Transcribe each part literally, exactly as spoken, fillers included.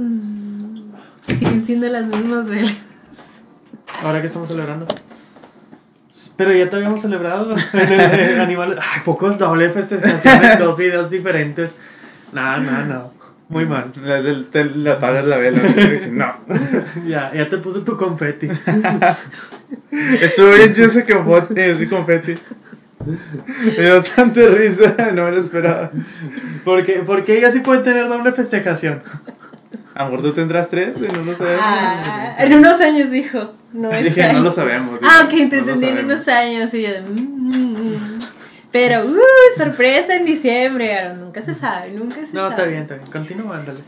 Mm, siguen siendo las mismas velas. ¿Ahora qué estamos celebrando? Pero ya te habíamos celebrado en animales. Ay, pocos doble festejaciones, dos videos diferentes. No, no, no. Muy mal. Te la apagas la vela. No. Ya, ya te puse tu confeti. Estuvo bien chido ese confeti. Me dio bastante risa, no me lo esperaba. Porque, porque ella sí puede tener doble festejación. Amor, tú tendrás tres, no lo sabemos. Ah, en unos años dijo. No es Dije, año. no lo sabemos. Digo, ah, ok, te entendí, en unos años. Y yo, mm, mm. Pero, uh, sorpresa en diciembre, Aaron. Nunca se sabe, nunca se no, sabe. No, está bien, está bien. Continúa, ándale.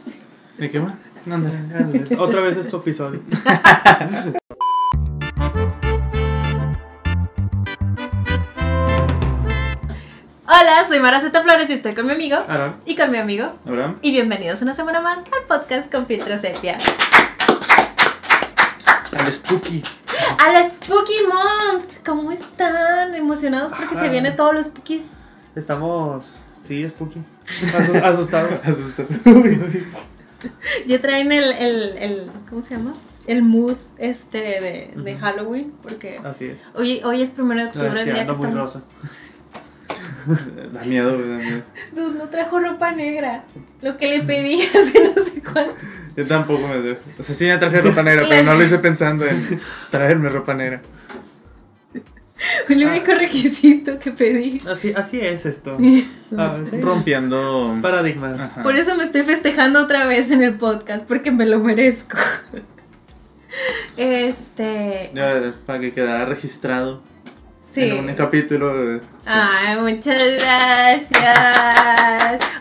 ¿De qué más? Ándale, ándale. Otra vez es tu episodio. Hola, soy Maraceta Flores y estoy con mi amigo Aram. Y con mi amigo Abraham. Y bienvenidos una semana más al podcast con filtro sepia. Al Spooky A la Spooky Month. ¿Cómo están? ¿Emocionados porque Ajá. se viene todo lo Spooky? Estamos... sí, Spooky. Asustados. Asustados. Ya traen el, el, el... ¿cómo se llama? El mood este de, de uh-huh. Halloween. Porque... así es. Hoy, hoy es primero de octubre, el día que muy estamos... rosa. Da miedo, da miedo. Dude, no trajo ropa negra. Lo que le pedí hace no sé cuánto. Yo tampoco me debo. O sea, sí me traje ropa negra, pero no lo hice pensando en traerme ropa negra. El único ah. requisito que pedí. Así, así es esto. Ah, sí. Rompiendo paradigmas. Ajá. Por eso me estoy festejando otra vez en el podcast, porque me lo merezco. Este. Para que quedara registrado. Sí. En un capítulo de... sí. Ay, muchas gracias.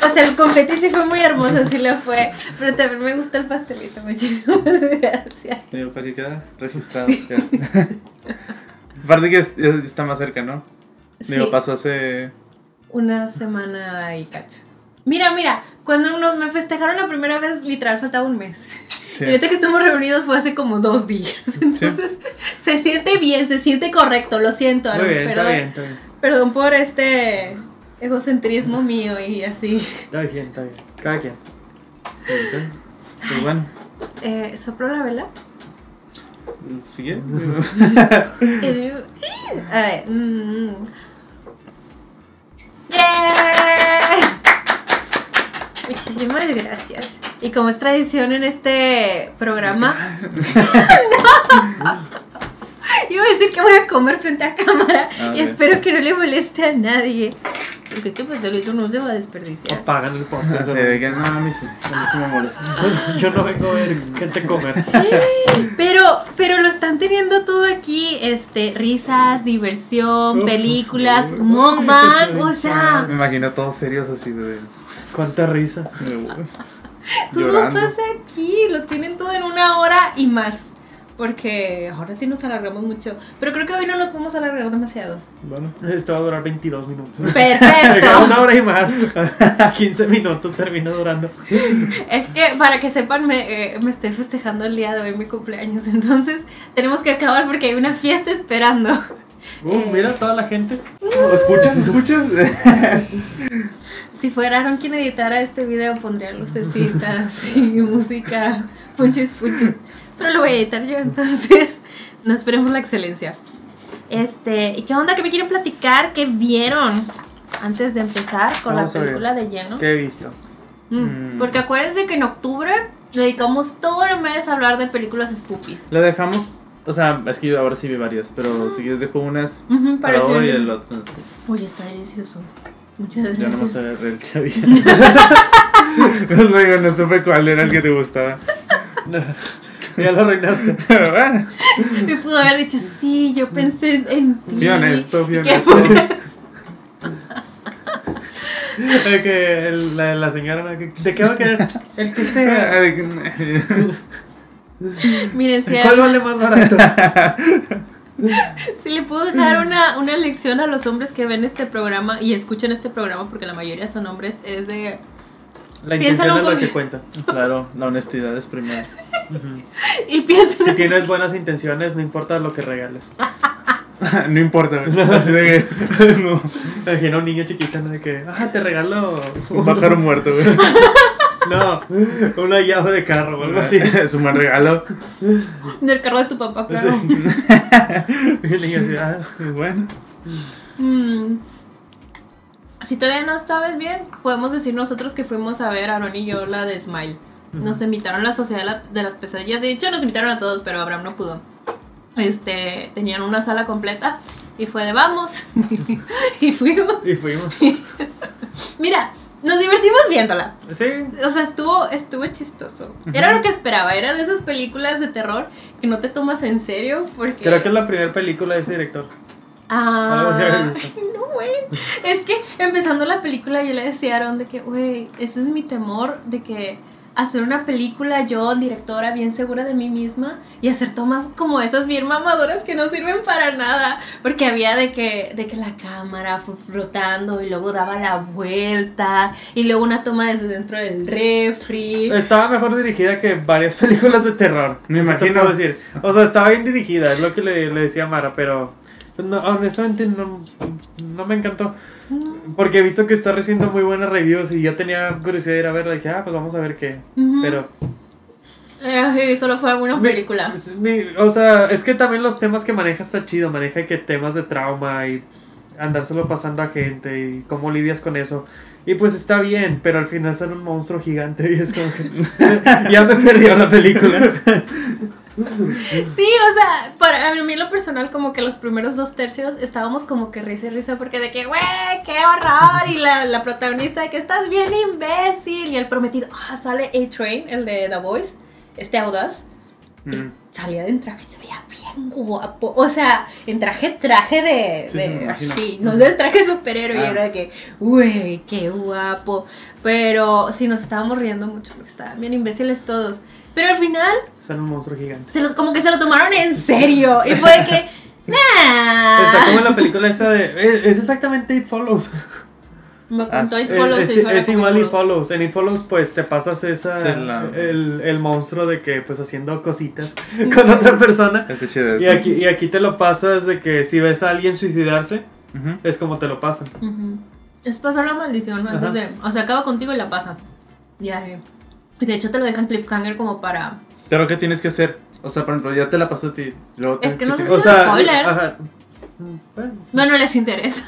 O sea, el confeti sí fue muy hermoso, sí lo fue. Pero también me gusta el pastelito, muchísimas gracias. Digo, para que queda registrado. Aparte que es, es, está más cerca, ¿no? Digo, sí. Pasó hace... una semana y cacho. Mira, mira, cuando uno me festejaron la primera vez, literal, faltaba un mes. Sí. Y ahorita que estamos reunidos fue hace como dos días. Entonces, sí. se siente bien, se siente correcto, lo siento. Muy bien, perdón, está bien, está bien. Perdón por este egocentrismo mío y así. Está bien, está bien. Cada quien. Pues bueno. Eh, ¿sopló la vela? ¿Sigue? A ver. Mm. ¡Yeah! Muchísimas gracias. Y como es tradición en este programa. ¡No! Iba a decir que voy a comer frente a cámara a y ver. Espero que no le moleste a nadie. Porque este pastelito no se va a desperdiciar. Apagan el podcast. Sí, de que no, a mí sí, a mí sí me molesta. Yo no vengo a ver gente comer. Pero, pero lo están teniendo todo aquí, este, risas, diversión, películas, mukbang, o sea. Me imagino todos serios así de... cuánta risa. Todo pasa aquí, lo tienen todo en una hora y más. Porque ahora sí nos alargamos mucho. Pero creo que hoy no nos vamos a alargar demasiado. Bueno, esto va a durar veintidós minutos. ¡Perfecto! Una hora y más. quince minutos termino durando. Es que, para que sepan, me, eh, me estoy festejando el día de hoy, mi cumpleaños. Entonces, tenemos que acabar porque hay una fiesta esperando. Uh, eh, mira toda la gente. Uh, ¿Escuchas? ¿Escuchas? Si fuera Aaron quien editara este video, pondría lucecitas y música punches punches. Pero lo voy a editar yo, entonces no esperemos la excelencia. Este, ¿y qué onda? ¿Qué me quieren platicar? ¿Qué vieron? Antes de empezar con Vamos la película de lleno. ¿Qué he visto? Mm, mm. Porque acuérdense que en octubre dedicamos todo el mes a hablar de películas spookies. Lo dejamos... o sea, es que yo ahora sí vi varias, pero uh-huh. si les dejo unas uh-huh, para hoy y el otro. Uy, está delicioso. Muchas gracias. Ya no más agarré el que había. No digo, no supe cuál era el que te gustaba. No. Ya lo arruinaste. Me pudo haber dicho, sí, yo pensé en ti. Fui honesto, fui honesto. Que el, la, la señora, ¿de qué va a quedar? El que sea. Miren, si ¿cuál vale más barato? Si le puedo dejar una, una lección a los hombres que ven este programa y escuchan este programa, porque la mayoría son hombres, es de... la intención es poquito. Lo que cuenta. Claro, la honestidad es primero. Uh-huh. Y piensa... si tienes buenas intenciones, no importa lo que regales. No importa, así de que... no. Imagina un niño chiquito, ¿no? De que, ah, te regalo... un pájaro muerto, güey. No, una llave de carro o algo así. Es un buen regalo. Del carro de tu papá, claro. Sí. Y le dije, ah, bueno. Mm. Si todavía no estabas bien, podemos decir nosotros que fuimos a ver, Aaron y yo, la de Smile. Nos invitaron a la Sociedad de las Pesadillas. De hecho, nos invitaron a todos, pero Abraham no pudo. Este, tenían una sala completa y fue de vamos. Y fuimos. Y fuimos. Mira, nos divertimos viéndola. Sí. O sea, estuvo, estuvo chistoso. Uh-huh. Era lo que esperaba. Era de esas películas de terror que no te tomas en serio porque... Creo que es la primera película de ese director. Ah, no, güey. Es que empezando la película yo le decía a Aaron de que, güey, ese es mi temor de que hacer una película yo, directora, bien segura de mí misma y hacer tomas como esas bien mamadoras que no sirven para nada. Porque había de que, de que la cámara fue flotando y luego daba la vuelta y luego una toma desde dentro del refri. Estaba mejor dirigida que varias películas de terror, me imagino decir. O sea, estaba bien dirigida, es lo que le, le decía a Mara, pero... No, honestamente no, no me encantó. Porque he visto que está recibiendo muy buenas reviews y yo tenía curiosidad de ir a verla. Dije, ah, pues vamos a ver qué. Uh-huh. Pero eh, sí, solo fue alguna película. Mi, o sea, es que también los temas que maneja está chido. Maneja que temas de trauma y andárselo pasando a gente y cómo lidias con eso. Y pues está bien, pero al final son un monstruo gigante y es como que ya me perdió la película. Sí, o sea, para mí en lo personal como que los primeros dos tercios estábamos como que risa y risa porque de que, güey, qué horror, y la, la protagonista de que estás bien imbécil, y el prometido, ah, oh, sale A-Train, el de The Voice, este audaz, mm. Y salía de traje y se veía bien guapo, o sea, en traje, traje de, sí, de así, no de traje superhéroe, ah. Era de que, güey, qué guapo, pero sí, nos estábamos riendo mucho porque estaban bien imbéciles todos. Pero al final... son un monstruo gigante. Se lo, como que se lo tomaron en serio. Y fue de que... ¡Nah! Está como en la película esa de... Es, es exactamente It Follows. Me apuntó ah, It Follows. Es, es, es igual It Follows. En It Follows pues te pasas esa... La... El, el monstruo de que pues haciendo cositas con otra persona. Está chido eso. Y aquí, y aquí te lo pasas de que si ves a alguien suicidarse, uh-huh. Es como te lo pasan. Uh-huh. Es pasar la maldición, ¿no? Entonces, o sea, acaba contigo y la pasa. Ya, ya. De hecho te lo dejan cliffhanger como para... Pero ¿qué tienes que hacer? O sea, por ejemplo, ya te la pasó a ti. Luego es que no sé si es spoiler. Ajá. Bueno. Bueno, les interesa.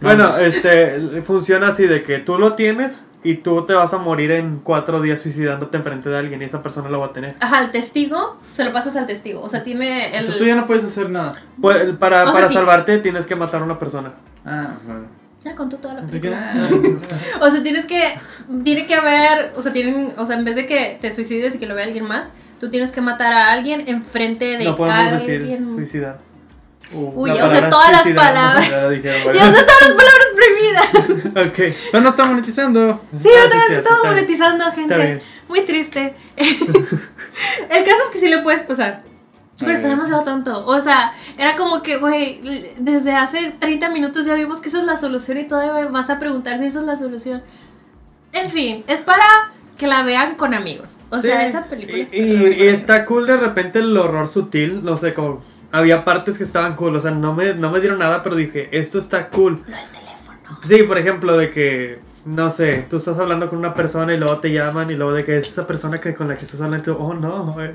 Bueno, este, funciona así de que tú lo tienes y tú te vas a morir en cuatro días suicidándote enfrente de alguien y esa persona lo va a tener. Ajá, el testigo, se lo pasas al testigo. O sea, tiene el... O sea, tú ya no puedes hacer nada. Pues, para para sí. Salvarte tienes que matar a una persona. Ah, bueno. Ya contó toda la película. O sea, tienes que... Tiene que haber... O sea, tienen, o sea, en vez de que te suicides y que lo vea alguien más, tú tienes que matar a alguien enfrente de... No podemos alguien. Decir suicidar. Uh, Uy, yo sé todas suicidar. Las palabras. No, dije, bueno. Yo sé todas las palabras prohibidas. Ok. Pero no está monetizando. Sí, ah, otra vez sí, estamos monetizando, bien. Gente. Muy triste. El caso es que sí lo puedes pasar. Pero está demasiado tonto, o sea, era como que, güey, desde hace treinta minutos ya vimos que esa es la solución y todavía vas a preguntar si esa es la solución. En fin, es para que la vean con amigos, o sí, sea, esa película y, es y, y está cool de repente el horror sutil, no sé, como había partes que estaban cool, o sea, no me, no me dieron nada, pero dije, esto está cool. No el teléfono. Sí, por ejemplo, de que... No sé, tú estás hablando con una persona y luego te llaman y luego de que es esa persona que, con la que estás hablando, oh no, eh,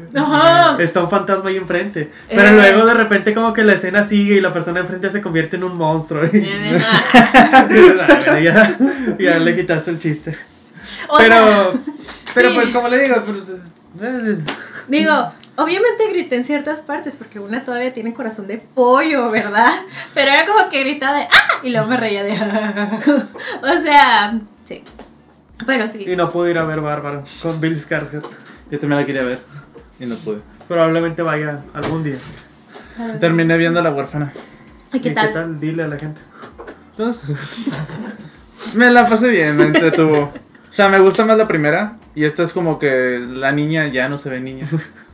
está un fantasma ahí enfrente. Pero eh. luego de repente como que la escena sigue y la persona enfrente se convierte en un monstruo. Y, eh, y ya, ya le quitaste el chiste. O pero sea, pero sí. Pues como le digo... Digo... Obviamente grité en ciertas partes, porque una todavía tiene corazón de pollo, ¿verdad? Pero era como que gritaba de ¡ah! Y luego me reía de ¡ah! O sea, sí. Pero sí. Y no pude ir a ver Bárbaro con Bill Skarsgård. Yo también la quería ver y no pude. Probablemente vaya algún día. Claro. Terminé viendo a La Huérfana. ¿Y qué tal? ¿Y qué tal? Dile a la gente. Entonces, me la pasé bien, me entretuvo. O sea, me gusta más la primera y esta es como que la niña ya no se ve niña.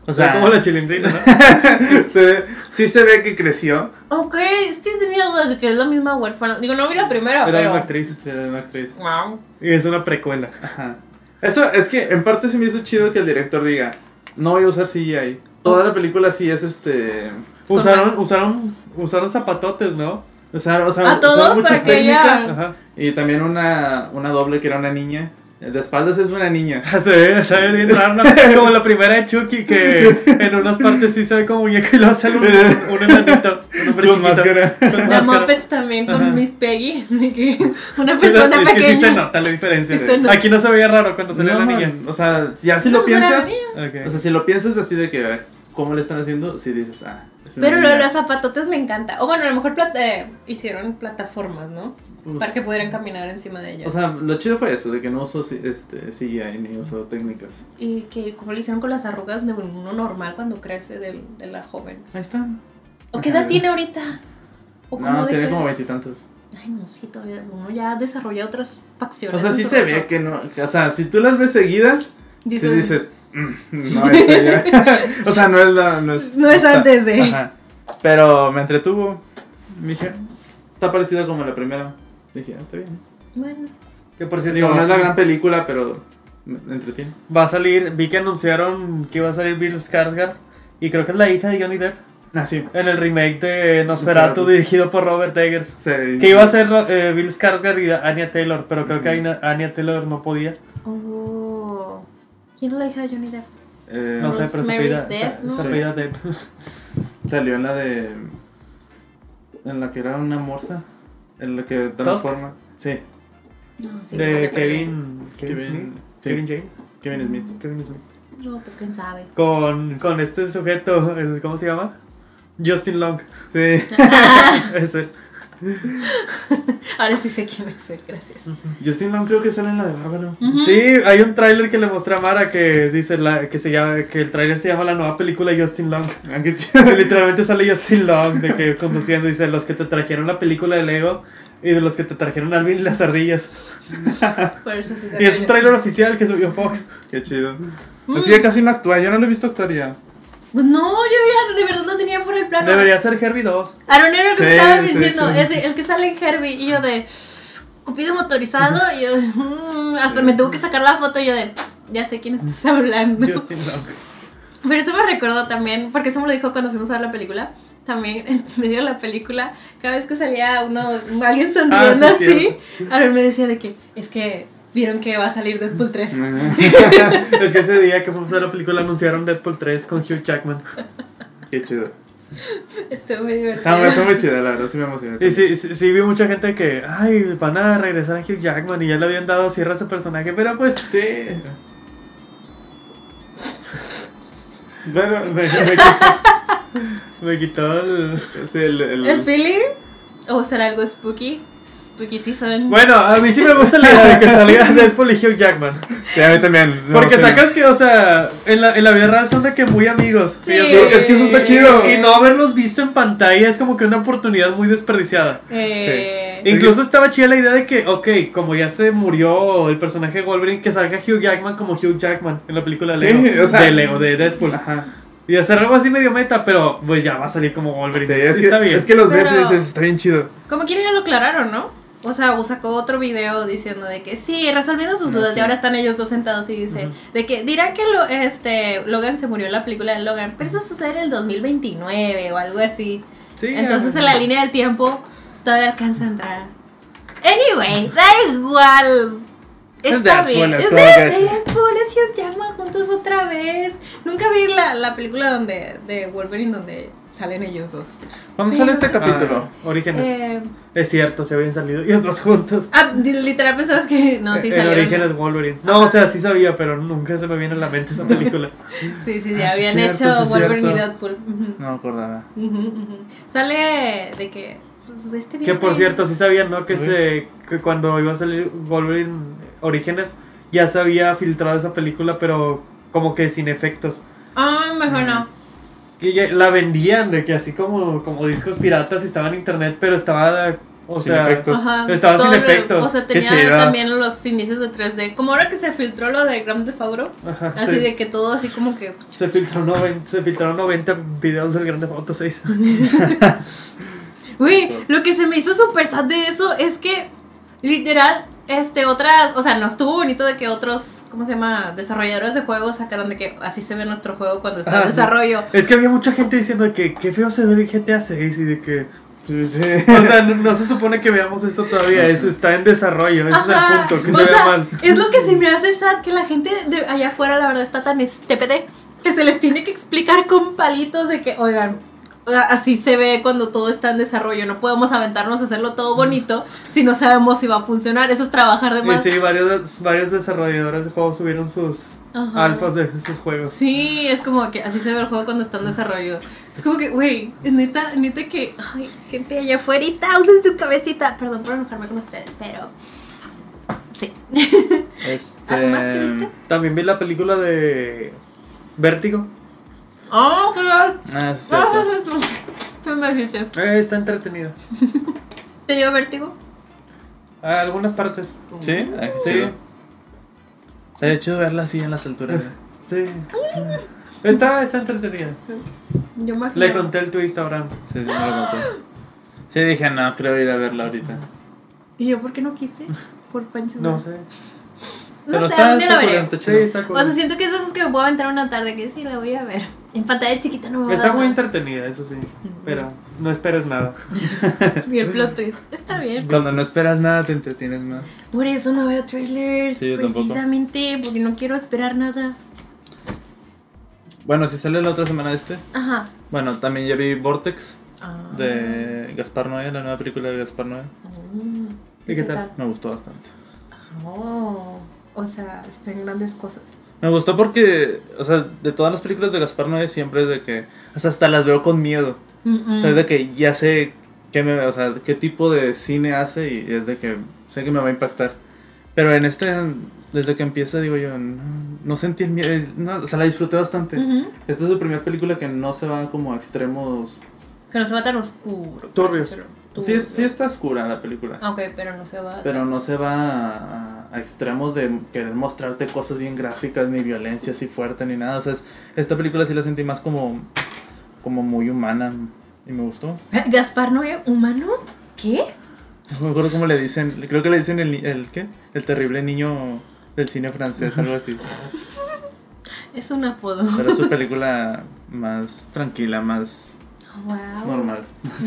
O sea, como la Chilindrina, ¿no? Se ve, sí se ve que creció. Ok, es que tenía dudas de que es la misma huérfana. Digo, no vi la primera, era pero... Una actriz, era una actriz. Wow. Y es una precuela. Ajá. Eso es que en parte se me hizo chido que el director diga, no voy a usar C G I. Toda la película sí es este... Usaron, usaron, usaron zapatotes, ¿no? Usaron, usaron, usaron muchas técnicas. Ajá. Y también una, una doble que era una niña. De espaldas es una niña. Se ve, se ve bien raro, como la primera de Chucky, que en unas partes sí se ve como muñeca y luego sale un, un enanito, un hombre con chiquito, máscara. Con la Muppets también con, ajá, Miss Peggy, de que una persona pequeña. Es que sí se nota la diferencia. Sí, ¿eh? Aquí no se veía raro cuando sale no, la niña. O sea, ya si no, lo piensas, okay. O sea, si lo piensas así de que, a ver, ¿cómo le están haciendo? Si dices, ah, es una. Pero lo de los zapatotes me encanta. O bueno, a lo mejor plata, eh, hicieron plataformas, ¿no? Pues, para que pudieran caminar encima de ellas. O sea, lo chido fue eso, de que no usó este, C G I ni usó técnicas. Y que como lo hicieron con las arrugas de uno normal cuando crece de, de la joven. Ahí está. ¿O ajá, qué edad tiene ahorita? ¿O no, tiene que... como veintitantos. Ay, no, sí, todavía uno ya ha desarrollado otras facciones. O sea, sí se ve que no, que, o sea, si tú las ves seguidas, dices, sí dices, mm, no, esto ya. O sea, no es la, no es, no es antes de. Ajá. Pero me entretuvo, mija. Está parecida como la primera. Dije, ah, está bien. Bueno. Que por cierto, digo, no es la gran película, pero me entretiene. Va a salir, vi que anunciaron que iba a salir Bill Skarsgård y creo que es la hija de Johnny Depp. Ah, sí. En el remake de Nosferatu, Nosferatu. dirigido por Robert Eggers. Sí. Que iba a ser eh, Bill Skarsgård y Anya Taylor, pero creo uh-huh. que Anya Taylor no podía. Oh. ¿Quién es la hija de Johnny Depp? Eh, no sé, pero se apellida Depp. Se apellida Depp. Salió en la de... en la que era una morsa. En la que transforma. Sí. No, sí. De no Kevin, Kevin, Kevin Smith. Sí. Kevin James. Kevin Smith. Kevin Smith. No, pues quién sabe. Con, con este sujeto, el, ¿cómo se llama? Justin Long. Sí. Es él. Ahora sí sé quién es él, gracias. Uh-huh. Justin Long creo que sale en la de Bárbaro. Uh-huh. Sí, hay un tráiler que le mostré a Mara que dice la, que se llama, que el tráiler se llama La Nueva Película de Justin Long. Literalmente sale Justin Long de que conduciendo dice los que te trajeron la película de Lego y de los que te trajeron Alvin y las ardillas. Por eso sí. Y es un tráiler oficial que subió Fox. Qué chido. Mm. Así que casi no actúa, yo no lo he visto actuar ya. Pues no, yo ya de verdad lo tenía fuera de plano. Debería ser Herbie dos. Aaron era el que sí, estaba diciendo, sí, sí. Es de, el que sale en Herbie. Y yo de, Cupido motorizado. Y yo de, mmm, hasta sí. me tuvo que sacar la foto. Y yo de, ya sé quién estás hablando. Justin Long. Pero eso me recordó también, porque eso me lo dijo cuando fuimos a ver la película. También en medio de la película, cada vez que salía uno, alguien sonriendo ah, sí, así, sí. Aaron me decía de que, es que... vieron que va a salir Deadpool tres. Es que ese día que fuimos a la película anunciaron Deadpool tres con Hugh Jackman. Qué chido. Estuvo muy divertido. Estuvo muy chido, la verdad, sí me emocioné. Y sí, sí, sí, vi mucha gente que, ay, van a regresar a Hugh Jackman y ya le habían dado cierre a su personaje, pero pues sí. Bueno, me, me, quitó, me quitó el... ¿El, el, ¿El feeling? ¿O será algo spooky? Bueno, a mí sí me gusta la idea de que salga Deadpool y Hugh Jackman. Sí, a mí también. No, porque sí, sacas que, o sea, en la, en la vida real son de que muy amigos. Sí. Es que eso está chido. Y no haberlos visto en pantalla es como que una oportunidad muy desperdiciada. Eh. Sí. Incluso estaba chida la idea de que, ok, como ya se murió el personaje de Wolverine, que salga Hugh Jackman como Hugh Jackman en la película de Leo. Sí, o sea, de Leo, de Deadpool. Ajá. Y hacer algo así medio meta, pero pues ya va a salir como Wolverine. Sí, es, sí, que, está bien. Es que los pero, veces está bien chido. Como quieren ya lo aclararon, ¿no? O sea, sacó otro video diciendo de que sí, resolviendo sus dudas, no, sí. Y ahora están ellos dos sentados y dice, uh-huh. de que dirán que lo, este, Logan se murió en la película de Logan, pero eso sucede en el dos mil veintinueve o algo así. Sí, entonces en la línea del tiempo todavía alcanza a entrar. Anyway, da igual. Está bien. Es Deadpool, es Hugh Jackman juntos otra vez. Nunca vi la, la película donde de Wolverine donde salen ellos dos. ¿Cuándo sale este capítulo? Ah, Orígenes. Eh, es cierto, se habían salido ellos dos juntos. Ah, literal pensabas que no, sí salieron. Orígenes Wolverine. No, o sea, sí sabía, pero nunca se me viene a la mente esa película. Sí, sí, ya ah, habían sí, hecho cierto, Wolverine sí, y Deadpool. Uh-huh. No me acordaba. Uh-huh, uh-huh. Sale de que pues, este que por cierto, sí sabían, ¿no? Que, se, que cuando iba a salir Wolverine Orígenes, ya se había filtrado esa película, pero como que sin efectos. Ah, mejor uh-huh. no. Que la vendían de que así como, como discos piratas y estaba en internet, pero estaba, o sin sea, efectos. Ajá, estaba sin efectos. El, o sea, tenía también los inicios de tres D. Como ahora que se filtró lo de Grand Theft Auto, ajá, así sí. de que todo así como que se filtró noventa, se filtraron noventa videos del Grand Theft Auto seis. Uy, lo que se me hizo súper sad de eso es que literal Este, otras, o sea, no estuvo bonito de que otros, ¿cómo se llama? Desarrolladores de juegos sacaron de que así se ve nuestro juego cuando está ah, en desarrollo. Es que había mucha gente diciendo de que qué feo se ve el G T A seis y de que Sí, sí. O sea, no, no se supone que veamos eso todavía, es, está en desarrollo, ese Ajá. es el punto, que se vea mal. Es lo que se me hace sad, que la gente de allá afuera la verdad está tan estépede que se les tiene que explicar con palitos de que, oigan, así se ve cuando todo está en desarrollo, no podemos aventarnos a hacerlo todo bonito si no sabemos si va a funcionar, eso es trabajar de más. Y sí, varios, varios desarrolladores de juegos subieron sus Ajá. alfas de sus juegos. Sí, es como que así se ve el juego cuando está en desarrollo. Es como que, güey, neta, neta que, ay, gente allá afuera, usen su cabecita. Perdón por enojarme con ustedes, pero sí. Este, ¿algo más que viste? También vi la película de Vértigo. Oh, claro. Ah, sí, ¿qué me dijiste? Eh, está entretenido. ¿Te dio vértigo? Ah, algunas partes. ¿Sí? Ah, sí. Chido. De hecho, verla así en las alturas. Sí. Está, está entretenida. Yo me Le conté el twist a Abraham. Sí, sí, me lo conté. Sí, dije, no, creo ir a verla ahorita. ¿Y yo por qué no quise? Por Pancho. No sé. No pero sé, está, está, la está, sí, está cool. O sea, siento que es de esas que me puedo aventar una tarde que sí, la voy a ver. En pantalla chiquita no me va a Está muy nada. entretenida, eso sí. Pero no esperas nada. Y el plot twist. Está bien. Cuando no esperas nada te entretienes más. Por eso no veo trailers. Sí, precisamente tampoco. Porque no quiero esperar nada. Bueno, si sale la otra semana este. Ajá. Bueno, también ya vi Vortex ah. de Gaspar Noé, la nueva película de Gaspar Noé. Ah. ¿Y qué tal? tal? Me gustó bastante. Oh. O sea, esperan grandes cosas. Me gustó porque, o sea, de todas las películas de Gaspar Noé siempre es de que, o sea, hasta las veo con miedo. Mm-mm. O sea, es de que ya sé qué me, o sea, qué tipo de cine hace y es de que sé que me va a impactar. Pero en este, desde que empieza, digo yo, no, no sentí el miedo, no, o sea, la disfruté bastante. Mm-hmm. Esta es la primera película que no se va como a extremos. Que no se va tan oscuro. Turbios. Sí, sí está oscura la película. Ok, pero no se va. Pero no se va a, a extremos de querer mostrarte cosas bien gráficas, ni violencia así fuerte, ni nada. O sea, es, esta película sí la sentí más como, como muy humana y me gustó. ¿Gaspar Noé humano? ¿Qué? No me acuerdo cómo le dicen. Creo que le dicen el, el ¿qué? El terrible niño del cine francés, algo así. Es un apodo. Pero es su película más tranquila, más... Wow. Normal.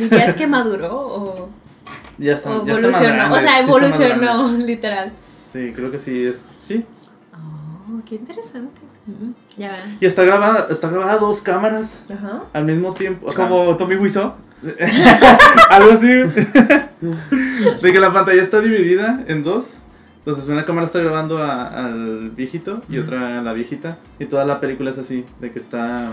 ¿Ya es que maduró o, ya está, o ya evolucionó? Está grande, o sea, evolucionó, sí literal. Sí, creo que sí es. Sí. Oh, qué interesante. Uh-huh. Ya. Y está grabada, está grabada dos cámaras uh-huh. al mismo tiempo. O sea, como Tommy Wiseau. Algo así. De que la pantalla está dividida en dos. Entonces una cámara está grabando a, al viejito y uh-huh. otra a la viejita. Y toda la película es así, de que está.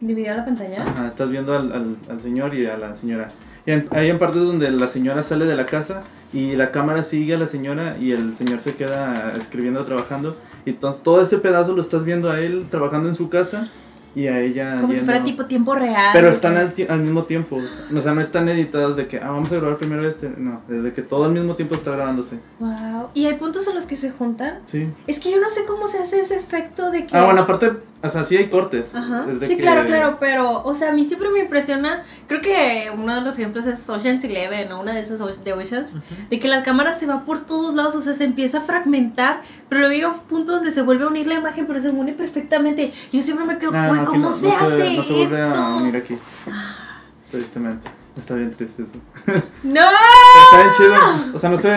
¿Dividida la pantalla? Ajá, estás viendo al, al, al señor y a la señora. Y en, hay en partes donde la señora sale de la casa y la cámara sigue a la señora y el señor se queda escribiendo, trabajando. Y entonces todo ese pedazo lo estás viendo a él trabajando en su casa y a ella... Como viendo, si fuera tipo tiempo real. Pero están al, al mismo tiempo. O sea, no están editadas de que, ah, vamos a grabar primero este. No, desde que todo al mismo tiempo está grabándose. Wow. ¿Y hay puntos en los que se juntan? Sí. Es que yo no sé cómo se hace ese efecto de que... Ah, bueno, aparte... O sea, sí hay cortes. Ajá. Desde sí, que... claro, claro, pero, o sea, a mí siempre me impresiona. Creo que uno de los ejemplos es Ocean's Eleven, ¿no? Una de esas de Ocean's. Uh-huh. De que la cámara se va por todos lados, o sea, se empieza a fragmentar. Pero luego llega un punto donde se vuelve a unir la imagen, pero se une perfectamente. Yo siempre me quedo, güey, no, no, ¿cómo no, se no hace se, no se vuelve esto? A unir aquí. Tristemente. Está bien triste eso. ¡No! Está bien chido. O sea, no sé.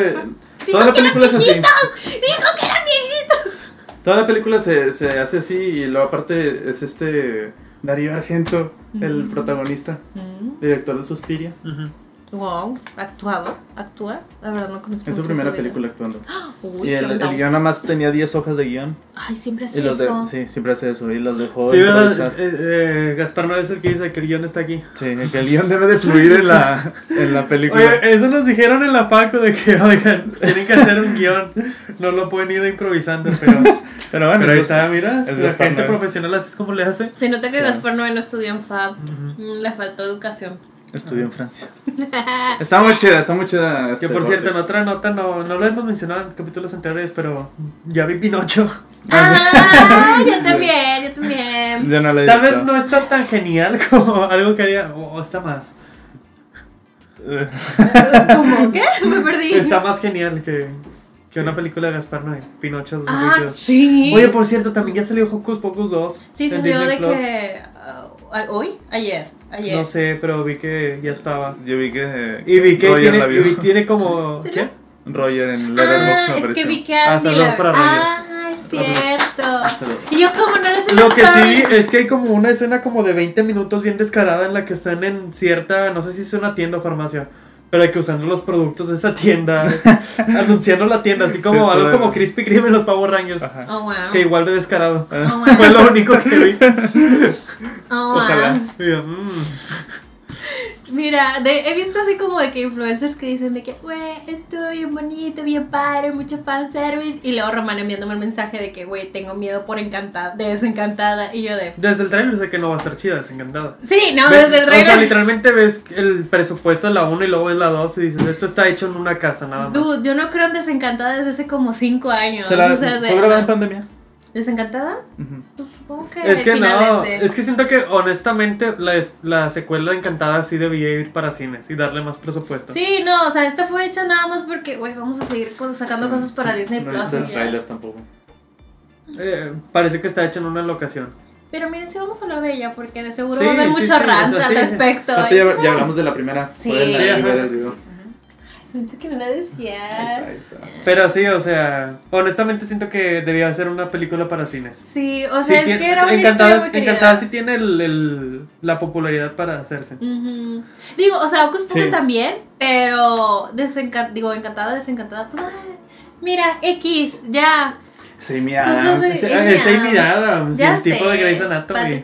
Dijo toda la película es así. ¡Dijo que eran viejitos! Toda la película se, se hace así y luego aparte es este Darío Argento, mm. el protagonista, mm. director de Suspiria. Uh-huh. Wow, actuaba, actúa, la verdad no conozco. Es su primera película actuando. Uy, y el, el guión nada más tenía diez hojas de guión. Ay, siempre hace eso. De, sí, siempre hace eso y los dejó. Sí, eh, eh, Gaspar Noé es el que dice que el guión está aquí. Sí, que el guión debe de fluir en la, en la película. Oye, eso nos dijeron en la facu de que, oigan, tienen que hacer un guión, no lo pueden ir improvisando, pero... Pero bueno, pero ahí está, mira, es la gente profesional así es como le hace. Se nota que claro. Gaspar Noé no estudió en F A B, uh-huh. le faltó educación. Estudió uh-huh. en Francia. Está muy chida, está muy chida. Este que por Vortex. Cierto, en otra nota no, no lo hemos mencionado en capítulos anteriores, pero ya vi Pinocho. Ah, yo también, yo también. Yo no la he Tal visto. Vez no está tan genial como algo que haría, o oh, está más. ¿Cómo? ¿Qué? Me perdí. Está más genial que... Que una película de Gaspar Noé, Pinocho dos mil veintidós. Ah, sí. Oye, por cierto, también ya salió Hocus Pocus dos. Sí, salió de que... Uh, ¿Hoy? Ayer. Ayer. No sé, pero vi que ya estaba. Yo vi que... Eh, y vi que Roger tiene, y vi, tiene como... ¿Qué? Roger en Letterboxd ah, me apareció. Es que vi que Andy ah, la... para Roger. Ah, es cierto. Y yo como no les Lo que stories. Sí es que hay como una escena como de veinte minutos bien descarada en la que están en cierta... No sé si es una tienda o farmacia. Pero hay que usando los productos de esa tienda. Anunciando la tienda. Así como sí, algo claro. como Krispy Kreme en los Power Rangers. Ajá. Oh, wow. Que igual de descarado. Oh, wow. Fue lo único que vi. Oh, ojalá. Wow. Mira, mm. Mira de, he visto así como de que influencers que dicen de que, güey, estoy bien bonito, bien padre, mucho fanservice. Y luego Román enviándome el mensaje de que, güey, tengo miedo por Encantada, de Desencantada. Y yo de... Desde el trailer sé que no va a ser chida Desencantada. Sí, no, ves, desde el trailer. O sea, literalmente ves el presupuesto de la uno y luego ves la dos y dices, esto está hecho en una casa nada más. Dude, yo no creo en Desencantada desde hace como cinco años. ¿Se la, o sea, de, ¿fue grabada en pandemia? ¿Desencantada? Uh-huh. Pues supongo que es que no, de... es que siento que honestamente la, la secuela de Encantada sí debía ir para cines y darle más presupuesto. Sí, no, o sea, esta fue hecha nada más porque, güey, vamos a seguir sacando sí, cosas para Disney no Plus. No es el trailer tampoco. Eh, parece que está hecha en una locación. Pero miren, sí vamos a hablar de ella porque de seguro sí, va a haber sí, mucho sí, rant o sea, al sí, respecto. Sí. Ya, ya hablamos de la primera. Sí, sí, sí. Siento que no la decía. Ahí está, ahí está. Pero sí, o sea, honestamente siento que debía ser una película para cines. Sí, o sea, sí, es que era una Encantada, Encantada sí tiene el, el, la popularidad para hacerse. Uh-huh. Digo, o sea, Hocus Pocus sí. también, pero desenca- digo, Encantada, Desencantada, pues, ay, mira, X, ya. Sí, mira, pues, sí, mirada, sí, el tipo de Grey's Anatomy.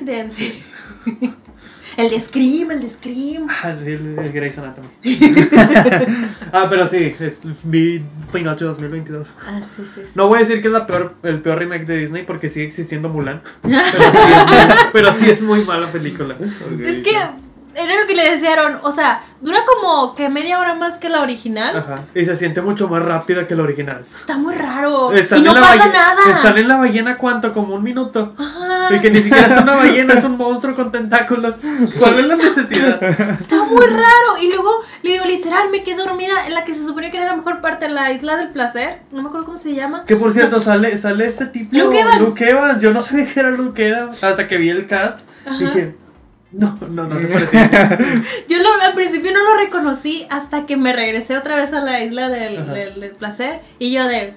El de Scream, el de Scream. Ah, sí, el, el Grey's Anatomy. Ah, pero sí, es, vi Pinocho dos mil veintidós. Ah, sí, sí, sí. No voy a decir que es la peor, el peor remake de Disney porque sigue existiendo Mulan. Pero sí es, muy, pero sí es muy mala película. Okay, es que era lo que le desearon, o sea, dura como que media hora más que la original. Ajá. Y se siente mucho más rápida que la original. Está muy raro. Están y no pasa ba- nada. Están en la ballena, ¿cuánto? Como un minuto. Ajá. Y que ni siquiera es una ballena, es un monstruo con tentáculos. ¿Cuál es la necesidad? Está muy raro. Y luego, le digo, literal, me quedé dormida en la que se suponía que era la mejor parte, en la Isla del Placer. No me acuerdo cómo se llama. Que por cierto, no. sale, sale este tipo. Luke Evans. Luke Evans. Yo no sabía que era Luke Evans hasta que vi el cast. Ajá. Dije... No, no, no se parecía. Yo lo, al principio no lo reconocí hasta que me regresé otra vez a la Isla del, del, del Placer. Y yo de,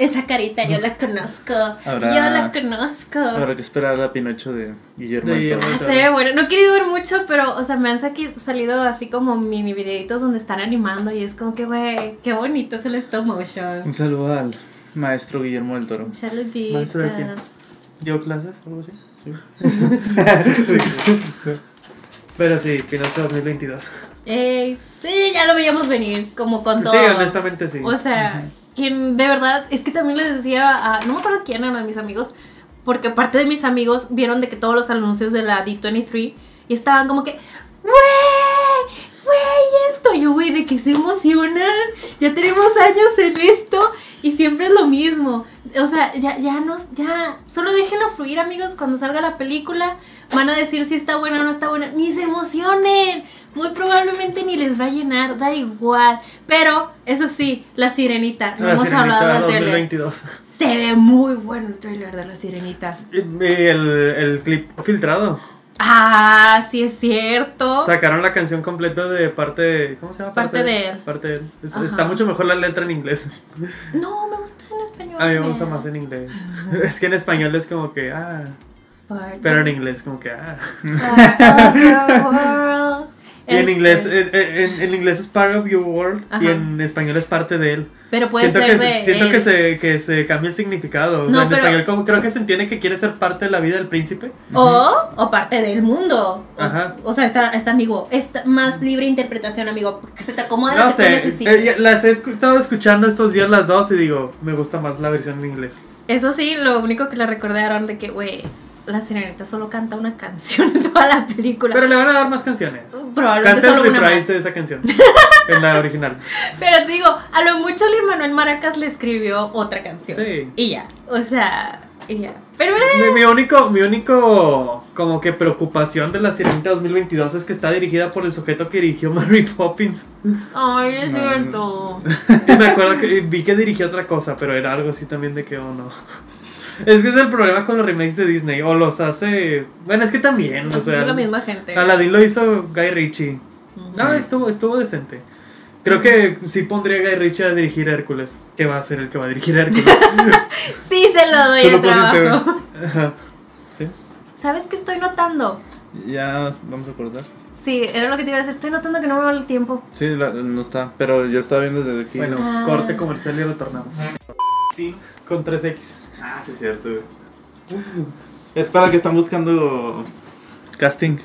esa carita yo la conozco. Ahora, yo la conozco. Habrá que esperar a Pinocho de Guillermo del Toro. Ah, se ve bueno. No he querido ver mucho, pero, o sea, me han saqui- salido así como mini videitos donde están animando. Y es como que, güey, qué bonito es el stop motion. Un saludo al maestro Guillermo del Toro. Un saludito. ¿Maestro de quién? ¿Llevo clases o algo así? Pero sí, Pinocho dos mil veintidós. Ey, sí, ya lo veíamos venir, como con todo. Sí, honestamente sí. O sea, uh-huh. quien de verdad, es que también les decía a, no me acuerdo quién, a uno de mis amigos, porque parte de mis amigos vieron de que todos los anuncios de la D veintitrés y estaban como que, ¡wey! ¡Wey! Esto, yo, güey, de que se emocionan. Ya tenemos años en esto y siempre es lo mismo. O sea, ya, ya no, ya, solo déjenlo fluir, amigos. Cuando salga la película van a decir si está buena o no está buena. Ni se emocionen, muy probablemente ni les va a llenar, da igual. Pero, eso sí, La Sirenita, no hemos hablado del trailer. Se ve muy bueno el trailer de La Sirenita. El, el clip filtrado. Ah, sí es cierto. Sacaron la canción completa de parte, ¿cómo se llama? Parte, parte de él. Parte de él. Es, está mucho mejor la letra en inglés. No, me gusta en español. A mí me gusta más en inglés. Es que en español es como que ah. Pardon. Pero en inglés como que ah. Part of your world. Y en inglés en, en, en inglés es part of your world. Ajá. Y en español es parte de él. Pero puede siento ser que, de siento él. que se que se cambia el significado. O no, sea, en pero, español como, creo que se entiende que quiere ser parte de la vida del príncipe. O, o parte del mundo. Ajá. O, o sea, está, está amigo. Está más libre interpretación, amigo. Porque se te acomoda no lo que sé, necesites. Eh, las he escu- estado escuchando estos días las dos y digo, me gusta más la versión en inglés. Eso sí, lo único que le recordaron de que, güey, La Sirenita solo canta una canción en toda la película. Pero le van a dar más canciones. Probablemente canta solo el reprise de esa canción. En la original. Pero te digo, a lo mucho Luis Manuel Maracas le escribió otra canción. Sí. Y ya. O sea, y ya. Pero mi, mi único, mi único como que preocupación de La Sirenita dos mil veintidós es que está dirigida por el sujeto que dirigió Mary Poppins. Ay, es no, cierto. No. Y me acuerdo que vi que dirigió otra cosa, pero era algo así también de que, oh no. Es que es el problema con los remakes de Disney. O los hace... Bueno, es que también, o sea, es la misma gente. Aladdin lo hizo Guy Ritchie. Uh-huh. No, estuvo, estuvo decente. Creo que sí pondría a Guy Ritchie a dirigir Hércules. Que va a ser el que va a dirigir Hércules. Sí, se lo doy el trabajo. ¿Sí? ¿Sabes qué estoy notando? Ya vamos a cortar. Sí, era lo que te iba a decir. Estoy notando que no me va el tiempo. Sí, la, no está. Pero yo estaba viendo desde aquí. Bueno, ah. corte comercial y retornamos. Sí, con tres equis. Ah, sí, es cierto. Uh, es para que están buscando casting.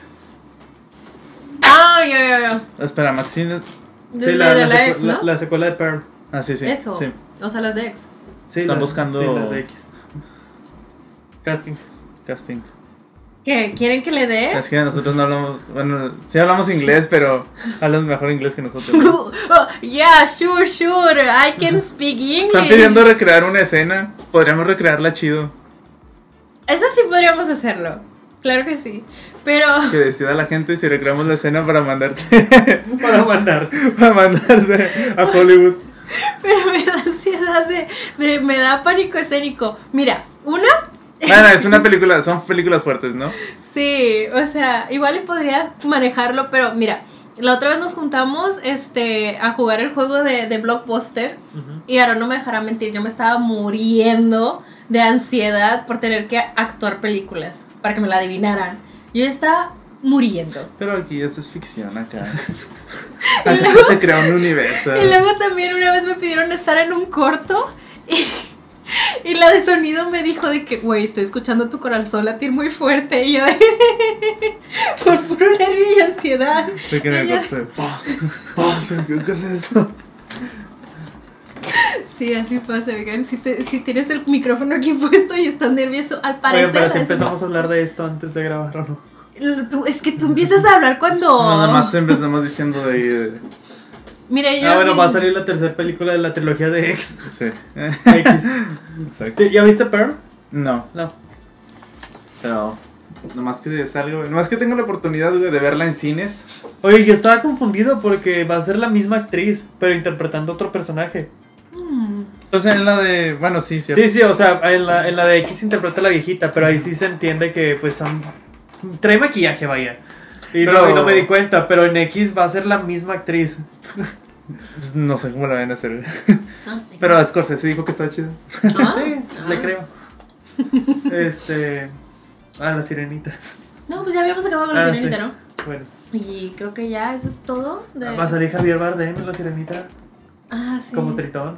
Ah, yo, yo, yo. Espera, Maxine. Sí, de la, de la, la, ex, ¿no? la, la secuela de Pearl. Ah, sí, sí. Eso. Sí. O sea, las de X. Sí, están la, buscando. Sí, las de X. Casting. Casting. ¿Qué? ¿Quieren que le dé? Es que nosotros no hablamos. Bueno, sí hablamos inglés, pero hablan mejor inglés que nosotros. ¿No? Yeah, sure, sure. I can speak English. Están pidiendo recrear una escena. Podríamos recrearla chido. Eso sí podríamos hacerlo. Claro que sí. Pero. Que decida la gente si recreamos la escena para mandarte. para mandar. Para mandarte a Hollywood. Pero me da ansiedad de, de. Me da pánico escénico. Mira, una. Bueno, es una película, son películas fuertes, ¿no? Sí, o sea, igual podría manejarlo, pero mira, la otra vez nos juntamos este, a jugar el juego de, de Blockbuster, uh-huh. y Aaron no me dejará mentir, yo me estaba muriendo de ansiedad por tener que actuar películas, para que me la adivinaran. Yo estaba muriendo. Pero aquí eso es ficción, acá. Acá luego, se te crea un universo. Y luego también una vez me pidieron estar en un corto y... Y la de sonido me dijo de que, güey, estoy escuchando tu corazón latir muy fuerte. Y yo de... por puro nervio y ansiedad. Se queda con ¿qué es eso? Sí, así pasa, oigan. Si, te, si tienes el micrófono aquí puesto y estás nervioso, al parecer... Oye, pero si empezamos a hablar de esto antes de grabar, ¿o no? Tú, es que tú empiezas a hablar cuando... No, nada más empezamos diciendo de... de... Mira, yo ah, bueno, sin... va a salir la tercera película de la trilogía de X. Sí. X. ¿Ya viste Pearl? No. No. Pero, nomás que salgo, nomás que tengo la oportunidad de verla en cines. Oye, yo estaba confundido porque va a ser la misma actriz, pero interpretando otro personaje. Mm. O sea, en la de... Bueno, sí, sí. Sí, sí, o sea, en la, en la de X interpreta a la viejita, pero ahí sí se entiende que, pues, son... trae maquillaje, vaya. Y, pero, no, y no me di cuenta, pero en X va a ser la misma actriz. Pues no sé cómo la van a hacer. No, pero a Scorsese dijo que estaba chido. ¿Ah? Sí, ah. le creo. Este. Ah, la sirenita. No, pues ya habíamos acabado con ah, la sirenita, sí. ¿No? Bueno. Y creo que ya eso es todo. De... Va a salir Javier Bardem en la sirenita. Ah, sí. Como Tritón.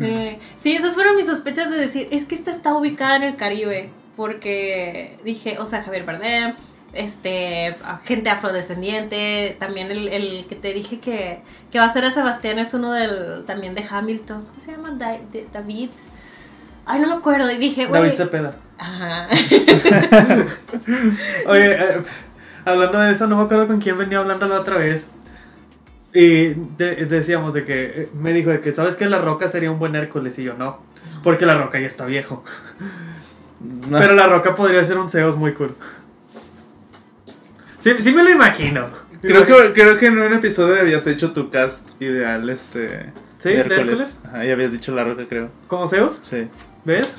Eh, mm. Sí, esas fueron mis sospechas de decir: es que esta está ubicada en el Caribe. Porque dije, o sea, Javier Bardem. Este, gente afrodescendiente. También el, el que te dije que, que va a ser a Sebastián es uno del también de Hamilton. ¿Cómo se llama? Da, de, David. Ay, no me acuerdo. Y dije, David Cepeda. Ajá. Oye, eh, hablando de eso, no me acuerdo con quién venía hablando la otra vez. Y de, decíamos de que, me dijo de que, ¿sabes que La Roca sería un buen Hércules? Y yo, no, porque La Roca ya está viejo. No. Pero La Roca podría ser un Zeus muy cool. Sí, sí me lo imagino. Creo que, creo que en un episodio habías hecho tu cast ideal, este... ¿Sí? ¿De Hércules? ¿De Hércules? Ajá, y habías dicho La Roca, creo. ¿Como Zeus? Sí. ¿Ves?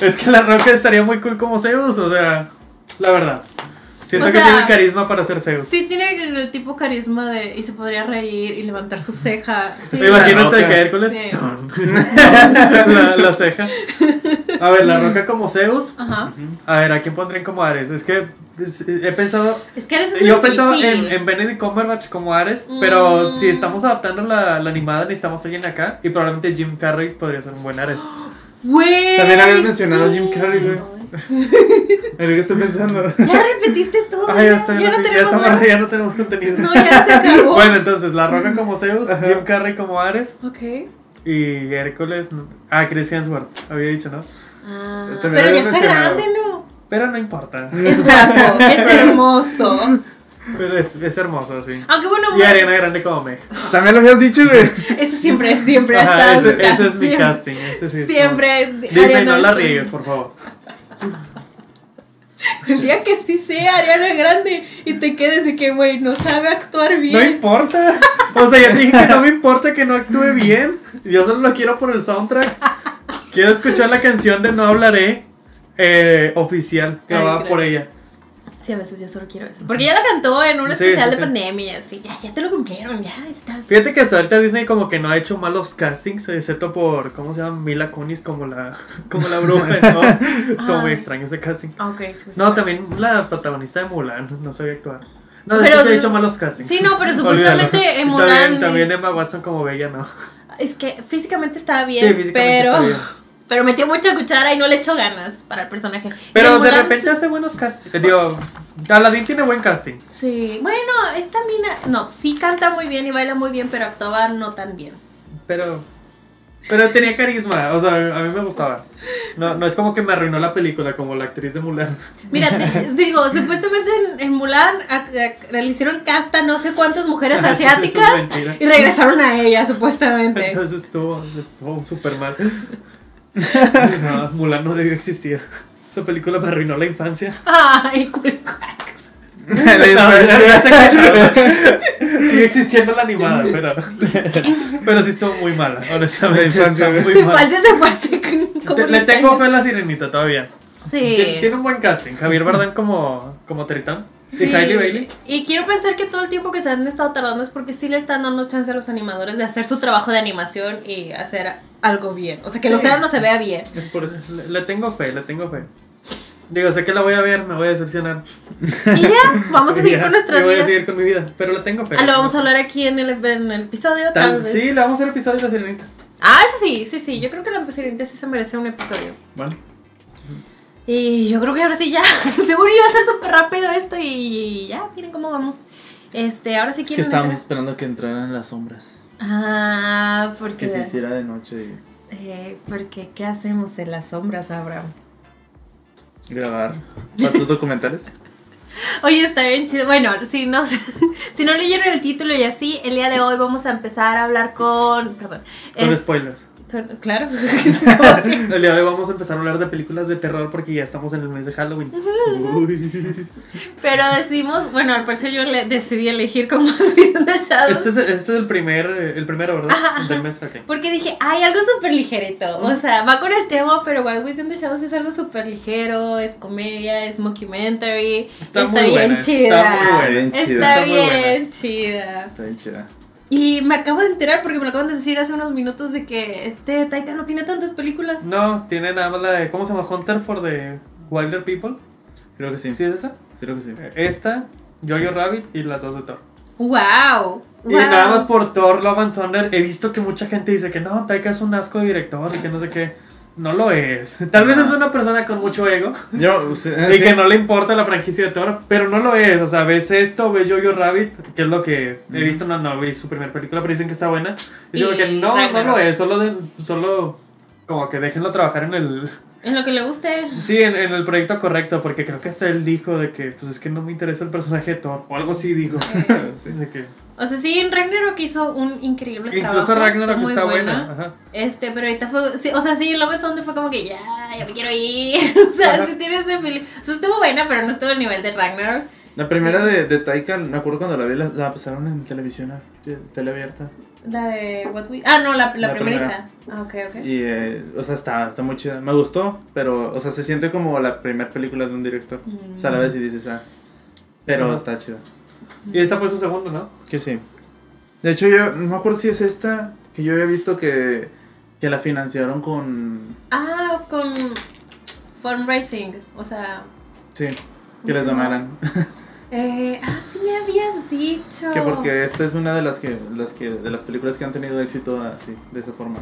Es que La Roca estaría muy cool como Zeus, o sea... La verdad. Siento o que sea, tiene el carisma para ser Zeus. Sí, tiene el, el tipo carisma de... Y se podría reír y levantar su ceja. Sí, sí, imagínate que Hércules... Sí. la, la ceja. A ver, La Roca como Zeus. Ajá. A ver, ¿a quién pondrían como Ares? Es que... He pensado. Es que Ares es yo he pensado en, en Benedict Cumberbatch como Ares, mm. pero si estamos adaptando la, la animada, necesitamos alguien acá. Y probablemente Jim Carrey podría ser un buen Ares. Wey, también habías mencionado wey. Jim Carrey, güey. ¿En lo que estoy pensando? Ya repetiste todo. Ay, ya, ya, no tenemos ya, estamos, ya no tenemos contenido. No, ya se acabó. Bueno, entonces, La Roca como Zeus, ajá. Jim Carrey como Ares. Ok. Y Hércules. Ah, Chris Hemsworth, había dicho, ¿no? Ah, pero ya está grande, ¿no? Pero no importa. Es guapo, es hermoso. Pero es, es hermoso, sí. Aunque bueno, y Ariana Grande como Meg. También lo habías dicho, güey. Eso siempre, siempre ha estado. Ese, ese cast, es mi casting. Ese sí es siempre. Como... Disney, Ariana no la riegues, por favor. El día que sí sea Ariana Grande y te quedes de que, güey, no sabe actuar bien. No importa. O sea, ya dije que no me importa que no actúe bien. Yo solo lo quiero por el soundtrack. Quiero escuchar la canción de No Hablaré eh, oficial, grabada por ella. Sí, a veces yo solo quiero eso. Porque ya la cantó en un sí, especial sí, de sí. pandemia. Así, ya, ya te lo cumplieron, ya está. Fíjate que hasta ahorita Disney como que no ha hecho malos castings, excepto por, ¿cómo se llama? Mila Kunis como la, como la bruja. Estuvo muy extraño ese casting. Okay, sí, pues, no, también la protagonista de Mulan no sabía actuar. No, de hecho se ha hecho malos castings. Sí, no, pero supuestamente en Mulan... También, también Emma Watson como Bella, no. Es que físicamente estaba bien, sí, físicamente pero... Está bien. Pero metió mucha cuchara y no le echó ganas para el personaje. Pero Mulan, de repente hace buenos castings. Digo, Aladdin tiene buen casting. Sí, bueno, esta mina... No, sí canta muy bien y baila muy bien, pero actuaba no tan bien. Pero... Pero tenía carisma, o sea, a mí me gustaba. No, no es como que me arruinó la película como la actriz de Mulan. Mira, te, digo, supuestamente en, en Mulan a, a, le hicieron casta no sé cuántas mujeres asiáticas y regresaron a ella, supuestamente. Entonces estuvo, estuvo súper mal. No, Mulan no debió existir. Esa película me arruinó la infancia. Ay, culpac. Sigue existiendo la animada, pero pero sí estuvo muy mala, honestamente. Tu infancia se fue así como. Le tengo fe a La Sirenita todavía. Sí. Tiene un buen casting. Javier Bardem como como Tritón. Sí, y Hailey Bailey. Y quiero pensar que todo el tiempo que se han estado tardando es porque sí le están dando chance a los animadores de hacer su trabajo de animación y hacer algo bien. O sea, que sí. Lo sea no se vea bien. Es por eso. Le, le tengo fe, le tengo fe. Digo, sé que la voy a ver, me voy a decepcionar. Y ya, vamos a y seguir ya, con nuestras vidas. Voy a seguir con mi vida, pero la tengo fe. Ah, lo vamos a hablar aquí en el, en el episodio, tal, tal vez. Sí, le vamos a hacer el episodio de La Sirenita. Ah, eso sí, sí, sí. Yo creo que La Sirenita sí se merece un episodio. Bueno. Y yo creo que ahora sí ya, seguro iba a ser súper rápido esto y ya, miren cómo vamos. Este, ahora sí quieren... Es que estábamos esperando que entraran las sombras. Ah, porque... Que se hiciera de noche y... Eh, porque, ¿qué hacemos en las sombras, Abraham? Grabar para tus documentales. Oye, está bien chido. Bueno, si no, si no leyeron el título y así, el día de hoy vamos a empezar a hablar con... Perdón. Con es... spoilers. Claro. El día de hoy vamos a empezar a hablar de películas de terror porque ya estamos en el mes de Halloween. Uy. Pero decimos, bueno, al parecer yo le decidí elegir como Video de Shadows. Este es, este es el primer, el primero, ¿verdad? Ajá, del mes, okay. Porque dije, ay, algo súper ligerito. O sea, va con el tema, pero What We Do in the Shadows es algo súper ligero, es comedia, es mockumentary. Está, está, muy bien buena, chida. Está muy bien chida. Está, está muy bien buena. chida. Está bien chida. Y me acabo de enterar porque me lo acaban de decir hace unos minutos de que este Taika no tiene tantas películas. No, tiene nada más la de, ¿cómo se llama? Hunter for the Wilder People. Creo que sí. ¿Sí es esa? Creo que sí. Esta, Jojo Rabbit y las dos de Thor. ¡Wow! Y wow. Nada más por Thor, Love and Thunder. He visto que mucha gente dice que no, Taika es un asco de director y que no sé qué. No lo es. Tal vez es una persona con mucho ego. Yo, uh, sí, y sí. que no le importa la franquicia de Thor, pero no lo es. O sea, ves esto, ves Jojo Rabbit, que es lo que mm. he visto. No, no, vi su primera película, pero dicen que está buena. Y, y yo creo que no, no, no lo es. Solo, de, solo como que déjenlo trabajar en el... En lo que le guste. Sí, en, en el proyecto correcto, porque creo que hasta él dijo de que, pues es que no me interesa el personaje de Thor, o algo así dijo. Okay. Sí, de que... O sea, sí, Ragnarok hizo un increíble Incluso trabajo. Incluso Ragnarok está, está buena. buena. Ajá. Este, pero ahorita fue, sí, o sea, sí, Love and Thunder fue como que ya, ya me quiero ir. O sea, sí tiene ese feeling. O sea, estuvo buena, pero no estuvo al nivel de Ragnarok. La primera de, de Taika, me acuerdo cuando la vi, la, la pasaron en televisión, teleabierta. La de What We... Ah, no, la, la, la primerita. Ah, ok, ok. Y, eh, o sea, está, está muy chida. Me gustó, pero, o sea, se siente como la primera película de un director. Mm. O sea, a la vez y dices, ah, pero mm. está chida. Y esa fue su segunda, ¿no? Que sí. De hecho, yo no me acuerdo si es esta, que yo había visto que, que la financiaron con... Ah, con fundraising, o sea... Sí, que les donaran. Eh, ah, sí me habías dicho. Que porque esta es una de las que, las que de las películas que han tenido éxito así, de esa forma.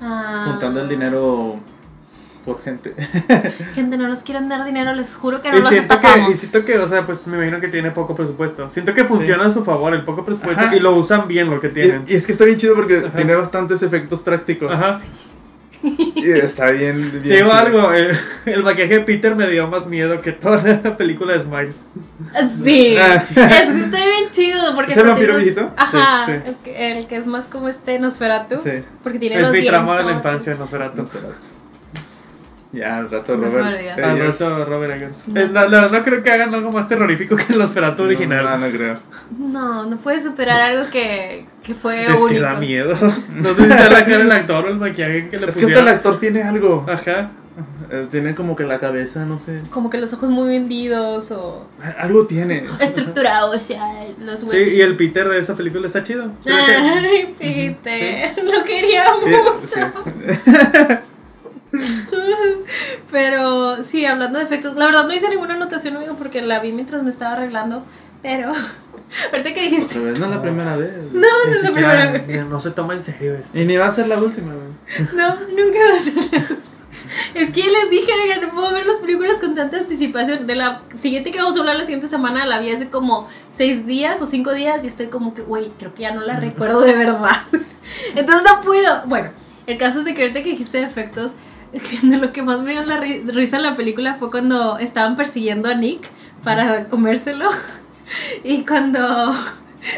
Ah. Juntando el dinero por gente. Gente, no nos quieren dar dinero, les juro que no y los estafamos. Que, y siento que, o sea, pues me imagino que tiene poco presupuesto. Siento que funciona sí. a su favor el poco presupuesto. Ajá. Y lo usan bien lo que tienen. Y, y es que está bien chido porque Ajá. tiene bastantes efectos prácticos. Ajá. Sí. Está bien, bien. Digo algo, el, el maquillaje de Peter me dio más miedo que toda la película de Smile. Sí, ah. es que está bien chido porque... ¿Es el vampiro viejito? Ajá, sí, sí. Es que el que es más como este Nosferatu. Sí. Porque tiene es los mi dientes. Trama de la infancia de Nosferatu. Nosferatu. Ya, al rato Robert. Al rato Robert Eggers. No, eh, no, no, no creo que hagan algo más terrorífico que el Nosferatu no, original. No, no creo. No, no puede superar algo que, que fue es único. Es que da miedo. No sé si sea la cara del actor o el maquillaje que le pusieron. Es que hasta el actor tiene algo. Ajá. Tiene como que la cabeza, no sé. Como que los ojos muy hundidos o... Algo tiene. Estructurado, o sea, los huesos. Sí, y el Peter de esa película está chido. Ay, que... Peter, uh-huh. ¿Sí? Lo quería mucho. Sí. Pero sí, hablando de efectos, la verdad no hice ninguna anotación, amigo, porque la vi mientras me estaba arreglando. Pero, ahorita que dijiste... Otra vez, no es la primera vez. No, no es la primera vez. Mira, no se toma en serio esto. Y ni va a ser la última, güey. No, nunca va a ser la última. Es que les dije, oigan, no puedo ver las películas con tanta anticipación. De la siguiente que vamos a hablar la siguiente semana, la vi hace como seis días o cinco días. Y estoy como que, güey, creo que ya no la recuerdo de verdad. Entonces no puedo. Bueno, el caso es de que ahorita que dijiste de efectos, de lo que más me dio la risa en la película fue cuando estaban persiguiendo a Nick para comérselo. Y cuando...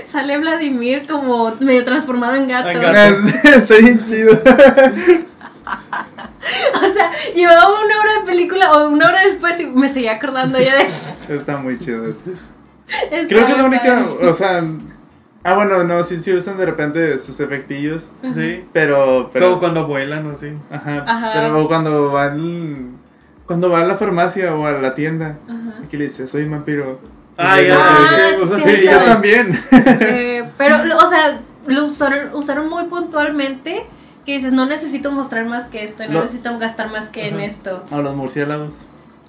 sale Vladimir como medio transformado en gato. En gato. Está bien chido. O sea, llevaba una hora de película o una hora después y me seguía acordando ya de... Está muy chido eso. Está Creo que es la única, o sea... Ah, bueno, no, sí, sí usan de repente sus efectillos, uh-huh. Sí, pero... pero como cuando vuelan o así. Ajá. Ajá. Pero cuando van... Cuando van a la farmacia o a la tienda. Ajá. Aquí le dice, soy un vampiro. Ah, ya, ah, sí, o sea, sí, sí, yo también. Eh, pero, o sea, lo usaron, usaron muy puntualmente. Que dices, no necesito mostrar más que esto, no lo, necesito gastar más que uh-huh. en esto. O los murciélagos.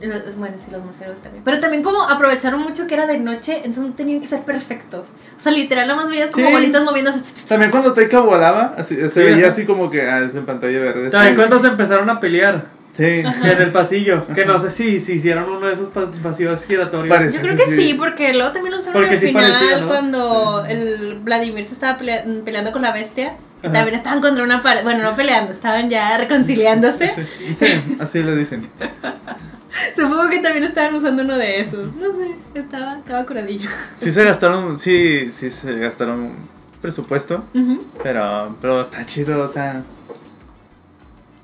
Los, bueno, sí, los murciélagos también. Pero también, como aprovecharon mucho que era de noche, entonces no tenían que ser perfectos. O sea, literal, nada más veías como sí. bolitas moviéndose. También cuando Teca volaba, así, se sí, veía ajá. así como que, ah, es en pantalla verde. También sí. cuando se empezaron a pelear. Sí, ajá. en el pasillo, que no sé si, si hicieron uno de esos pasillos giratorios. Parece Yo creo que, que sí, porque luego también lo usaron al sí final parecía, ¿no? Cuando sí. el Vladimir se estaba pelea- peleando con la bestia. Ajá. También estaban contra una pared, bueno, no peleando, estaban ya reconciliándose. Sí, sí así lo dicen. Supongo que también estaban usando uno de esos, no sé, estaba, estaba curadillo. Sí se gastaron, sí, sí se gastaron presupuesto, uh-huh. pero, pero está chido, o sea...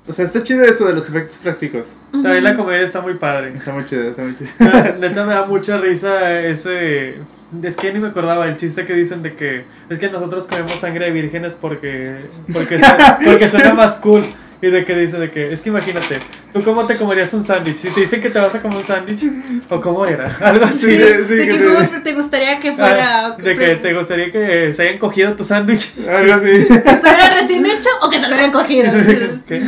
O sea, está chido eso de los efectos prácticos. Uh-huh. También la comedia está muy padre. Está muy chido, está muy chido. La, neta me da mucha risa ese... Es que ni me acordaba el chiste que dicen de que... Es que nosotros comemos sangre de vírgenes porque... Porque, suena, porque suena más cool. Y de que dice de que... Es que imagínate, ¿tú cómo te comerías un sándwich? Si te dicen que te vas a comer un sándwich, ¿o cómo era? Algo así. Sí, de, sí, de que, que cómo te... te gustaría que fuera... Ah, de que pre... te gustaría que se hayan cogido tu sándwich. Algo así. ¿Que estuviera recién hecho o que se lo hubieran cogido? ¿Qué?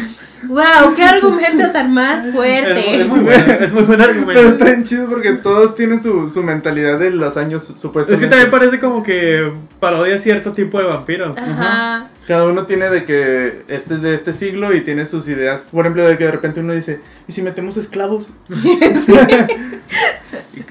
Wow, qué argumento tan más fuerte. Es, es muy bueno, es muy buen argumento. Pero está bien chido porque todos tienen su, su mentalidad de los años supuestamente. Es que también parece como que parodia cierto tipo de vampiro. Ajá. Cada uno tiene de que este es de este siglo y tiene sus ideas. Por ejemplo, de que de repente uno dice, ¿y si metemos esclavos? Sí.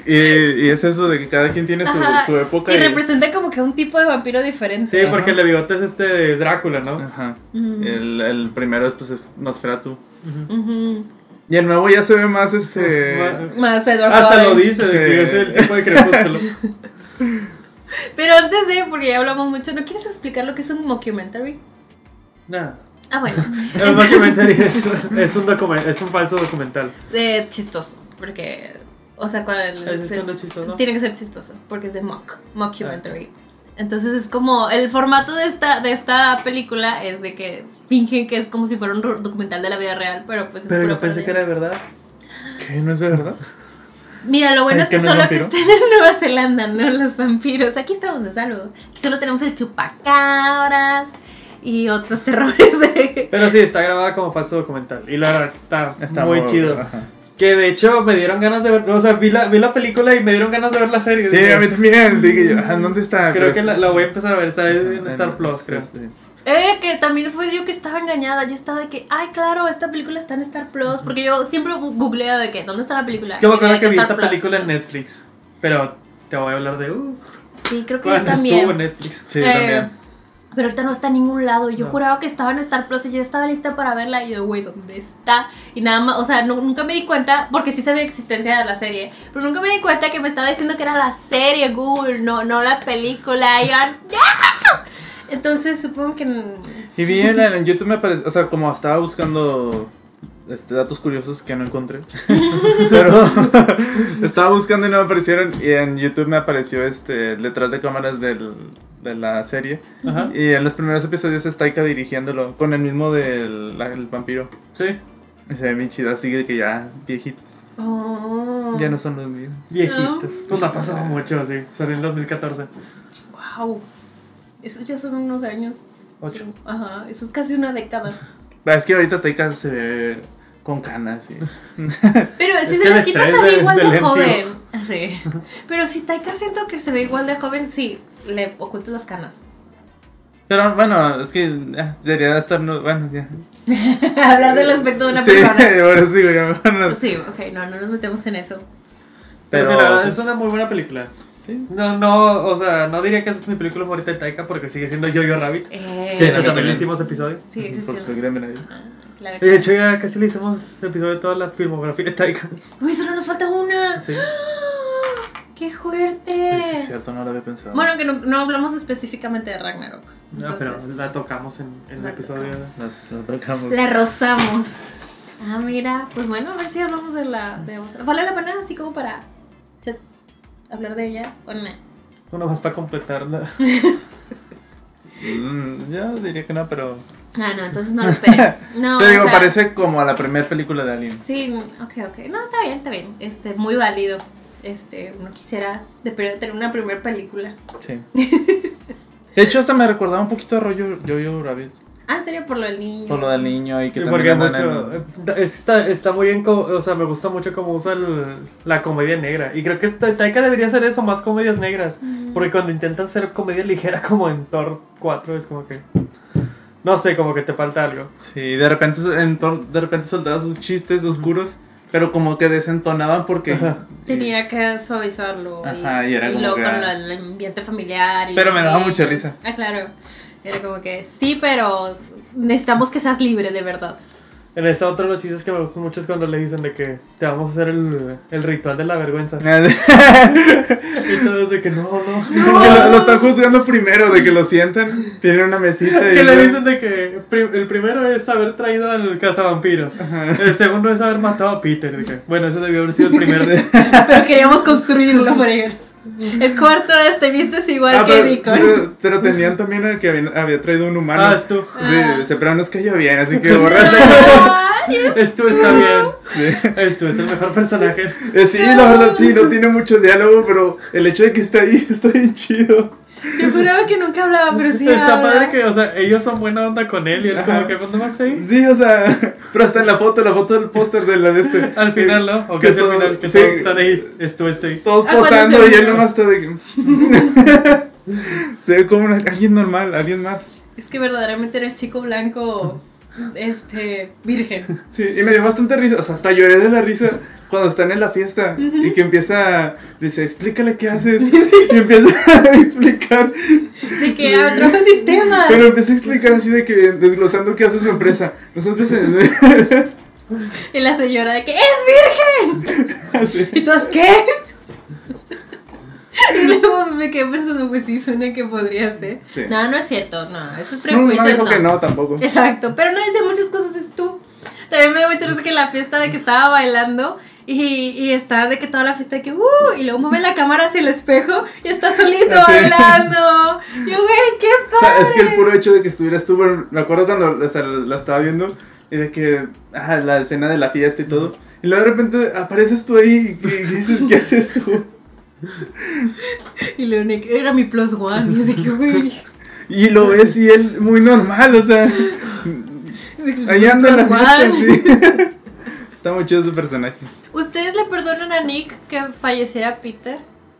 Y, y es eso de que cada quien tiene su, su época. Y, y representa como que un tipo de vampiro diferente. Sí, porque ¿no? el bigote es este de Drácula, ¿no? Ajá. Uh-huh. El, el primero es pues Nosferatu. Uh-huh. Uh-huh. Y el nuevo ya se ve más este... Uh-huh. Más Edward Hasta Cohen. Lo dice, sí. de que es el tipo de crepúsculo. Pero antes de, porque ya hablamos mucho, ¿no quieres explicar lo que es un mockumentary? Nada. Ah, bueno. El mockumentary es, es, un document, es un falso documental. Eh, chistoso, porque... O sea, cuando es chistoso. Tiene que ser chistoso, porque es de mock, mockumentary. Ah. Entonces es como, el formato de esta, de esta película es de que fingen que es como si fuera un documental de la vida real, pero pues es Pero yo pensé que era de verdad. ¿Qué? ¿No es de verdad? Mira, lo bueno es, es que, que solo vampiro? Existen en Nueva Zelanda, ¿no? Los vampiros. Aquí estamos de salvo. Aquí solo tenemos el chupacabras y otros terrores. De... Pero sí, está grabada como falso documental. Y la verdad está, está muy, muy chido. Ajá. Que de hecho me dieron ganas de ver, o sea, vi la, vi la película y me dieron ganas de ver la serie. Sí, dije, a mí también, dije yo, ¿dónde está? Creo que la, la voy a empezar a ver, ¿sabes? En no, Star no, Plus, creo. Sí. Eh, que también fue yo que estaba engañada, yo estaba de que, ay, claro, esta película está en Star Plus, porque yo siempre googleo de que, ¿dónde está la película? Es que me acuerdo que, que vi Star esta Plus, película en Netflix, pero te voy a hablar de, uh, sí, creo que yo también. Estuvo en Netflix, sí, eh, también. Pero ahorita no está en ningún lado. Yo no. juraba que estaba en Star Plus y yo estaba lista para verla. Y yo, güey, ¿dónde está? Y nada más, o sea, no, nunca me di cuenta, porque sí sabía la existencia de la serie, pero nunca me di cuenta que me estaba diciendo que era la serie Google, no, no la película. Y yo, ¡no! Entonces supongo que... Y bien, en YouTube me apareció, o sea, como estaba buscando Este, datos curiosos que no encontré. Pero estaba buscando y no me aparecieron. Y en YouTube me apareció este detrás de cámaras del, de la serie. Ajá. Y en los primeros episodios está Taika dirigiéndolo con el mismo del la, el vampiro. Sí. Y se ve bien chido, así de que ya viejitos. Oh. Ya no son los mismos. Viejitos. No. Pues la pasaba mucho así. Salió en dos mil catorce. Wow. Eso ya son unos años. Ocho. Son, ajá. Eso es casi una década. Es que ahorita Taika se ve con canas, sí. Pero si se les quita se ve igual de joven. Sí. Pero si Taika siento que se ve igual de joven, sí, le oculto las canas. Pero bueno, es que eh, debería estar... No, bueno, ya. Hablar del aspecto de una sí, persona. Sí, bueno, sí, bueno, bueno. Sí, ok, no, no nos metemos en eso. Pero, Pero o sea, es una muy buena película. Sí. No, no, o sea, no diría que es mi película favorita de Taika porque sigue siendo Jojo Rabbit. Eh, de hecho, también le hicimos episodio. Sí, existió. De hecho, ya casi le hicimos episodio de toda la filmografía de Taika. Uy, solo nos falta una. Sí. ¡Ah! ¡Qué fuerte! Sí, es cierto, no lo había pensado. Bueno, que no, no hablamos específicamente de Ragnarok. No, entonces, pero la tocamos en, en el episodio. Tocamos. La, la tocamos. La rozamos. Ah, mira, pues bueno, a ver si hablamos de la de otra. Vale la pena así como para... hablar de ella o no. Bueno, vas para completarla. mm, yo diría que no, pero... Ah, no, entonces no lo esperen. No, te digo, sea... parece como a la primera película de Alien. Sí, ok, ok. No, está bien, está bien. Este, muy válido. Este, no quisiera de tener una primera película. Sí. De hecho, hasta me recordaba un poquito a Rollo Jojo Rabbit. Ah, en serio, por lo del niño. Por lo del niño y que sí, también mucho, el... está, está muy bien, o sea, me gusta mucho cómo usa el, la comedia negra. Y creo que Taika debería hacer eso, más comedias negras. Mm. Porque cuando intentan hacer comedia ligera como en Thor cuatro es como que... no sé, como que te falta algo. Sí, de repente en Thor, de repente soltaba sus chistes oscuros, pero como que desentonaban porque... Ajá. Tenía que suavizarlo. Y, ajá, y era y como luego que... con el ambiente familiar. Y pero me daba mucha risa. Ah, claro. Era como que, sí, pero necesitamos que seas libre, de verdad. En esta otra de los chistes que me gustan mucho es cuando le dicen de que te vamos a hacer el, el ritual de la vergüenza. Y todo es de que no, no. no. Lo, lo están juzgando primero, de que lo sientan, tienen una mesita. Que le dicen de que prim, el primero es haber traído al cazavampiros. Ajá. El segundo es haber matado a Peter. De que, bueno, eso debió haber sido el primero. De... pero queríamos construirlo, Fregas. El cuarto este viste es igual ah, que Dico. Pero, pero tenían también el que había, había traído un humano. Ah, es tú. Sí, ah. Se, pero no es que yo bien, así que borraste. Esto está bien. Sí. Esto es el mejor personaje. Eh, sí, no. La verdad, sí, no tiene mucho diálogo, pero el hecho de que está ahí está bien chido. Yo juraba que nunca hablaba, pero sí está habla. Padre que, o sea, ellos son buena onda con él. Y él como que, ¿cuándo más está ahí? Sí, o sea, pero hasta en la foto, la foto del póster de la de este. Al final, ¿no? O que al final, que sí, todos están ahí, esto, esto ahí. Todos ah, posando y él nomás está de... se ve como una, alguien normal, alguien más. Es que verdaderamente era el chico blanco, este, virgen. Sí, y me dio bastante risa, o sea, hasta lloré de la risa. Cuando están en la fiesta uh-huh. y que empieza, dice, explícale qué haces. Sí. Y empieza a explicar. De que a otro sistema. Pero empieza a explicar así de que desglosando qué hace su empresa. Nosotros en... y la señora de que ¡es virgen! Sí. ¿Y todos qué? Y luego me quedé pensando, pues sí, suena que podría ser. Sí. No, no es cierto, no, eso es prejuicio. No, no dijo no. que no, tampoco. Exacto, pero no dice muchas cosas, es tú. También me dio mucha risa que en la fiesta de que estaba bailando y, y está de que toda la fiesta de que uh, y luego mueve la cámara hacia el espejo y está solito sí. bailando. Yo, güey, qué padre. O sea, es que el puro hecho de que estuvieras tú, bueno, me acuerdo cuando o sea, la estaba viendo y de que, ah, la escena de la fiesta y todo, y luego de repente apareces tú ahí y, y dices, ¿qué haces tú? Y luego era mi plus one, y dice que, güey. Y lo ves y es muy normal, o sea. Ahí anda la fiesta, sí. Está muy chido su personaje. ¿Ustedes le perdonan a Nick que falleciera Peter?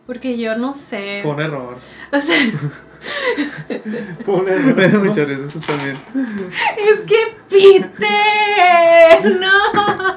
Porque yo no sé. Fue un error. O sea, fue un error. Me da mucha risa eso también. Es que Peter, no,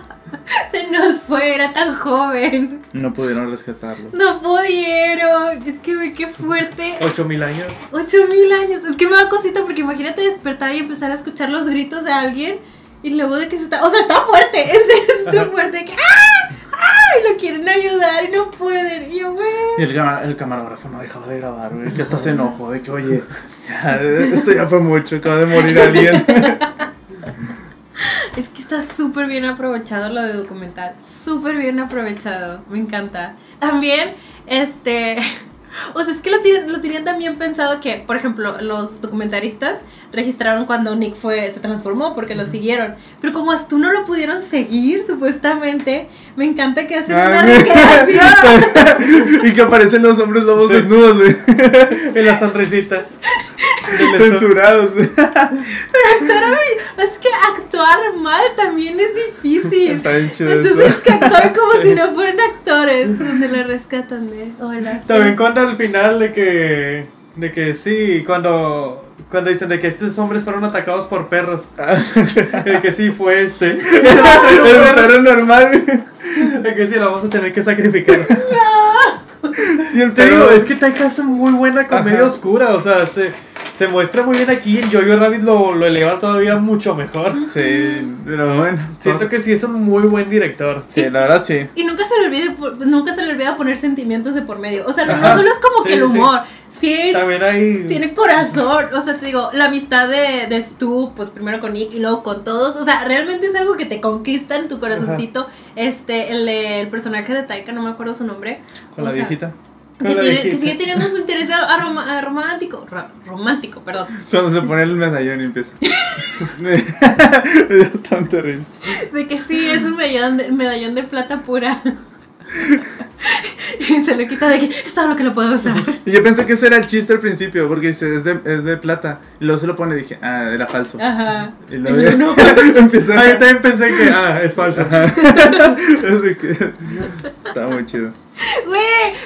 se nos fue, era tan joven. No pudieron rescatarlo. No pudieron. Es que güey, qué fuerte. Ocho mil años. Ocho mil años. Es que me da cosita porque imagínate despertar y empezar a escuchar los gritos de alguien y luego de que se está, o sea, está fuerte. En serio, está fuerte. Que ¡ah! ¡Ah! Y lo quieren ayudar y no pueden. Y yo, güey. Y el, el camarógrafo no dejaba de grabar, güey. Que hasta se enojó de que, oye, ya, esto ya fue mucho. Acaba de morir alguien. Es que está súper bien aprovechado lo de documental, súper bien aprovechado, me encanta. También, este... o sea, es que lo, lo tenían también pensado que, por ejemplo, los documentaristas registraron cuando Nick fue, se transformó porque lo siguieron. Pero como hasta tú no lo pudieron seguir, supuestamente, me encanta que hacen ah, una recreación. Y que aparecen los hombres lobos sí. desnudos, güey. En la sonrisita. Censurados. Pero actuar, es que actuar mal también es difícil. Está bien chido. Entonces eso. Que actuar como sí. si no fueran actores, donde lo rescatan de hola. También cuando al final de que de que sí, cuando cuando dicen de que estos hombres fueron atacados por perros, de que sí fue este. No, era un perro normal. De que sí lo vamos a tener que sacrificar. No. Y el perro, pero, es que Taika hace muy buena comedia ajá. oscura, o sea, se Se muestra muy bien aquí, el Jojo Rabbit lo, lo eleva todavía mucho mejor. Sí, pero bueno. Siento que sí es un muy buen director. Sí, y, la verdad sí. Y nunca se le olvida, nunca se le olvida poner sentimientos de por medio. O sea, ajá, no solo es como sí, que el humor. Sí, sí también hay... tiene corazón. O sea, te digo, la amistad de, de Stu, pues primero con Nick y luego con todos. O sea, realmente es algo que te conquista en tu corazoncito. Ajá. Este, el, el personaje de Taika, no me acuerdo su nombre. Con o la sea, viejita. Que, tiene, que sigue teniendo su interés arom romántico ro romántico, perdón. Cuando se pone el medallón y empieza es bastante risa. De que sí, es un medallón de, medallón de plata pura. Y se lo quita de que es todo lo que lo puedo usar. Y yo pensé que ese era el chiste al principio, porque dice, es de, es de plata. Y luego se lo pone y dije, ah, era falso. Ajá. Y luego yo, no. Empecé a... ah, yo también pensé que, ah, es falso. Así que estaba muy chido. Güey,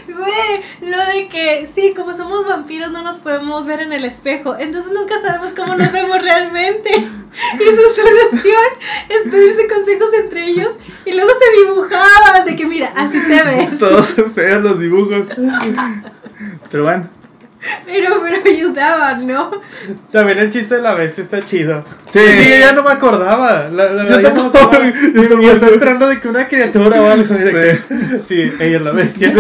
güey, lo de que sí, como somos vampiros no nos podemos ver en el espejo, entonces nunca sabemos cómo nos vemos realmente. Y su solución es pedirse consejos entre ellos. Y luego se dibujaban de que mira, así te ves. Todos feos los dibujos. Pero bueno. Pero, pero ayudaban, ¿no? También el chiste de la bestia está chido. Sí, sí yo ya no me acordaba. La, la, yo tampoco. No yo, yo, yo estaba esperando de que una criatura o algo. De que, sí, ella es la bestia.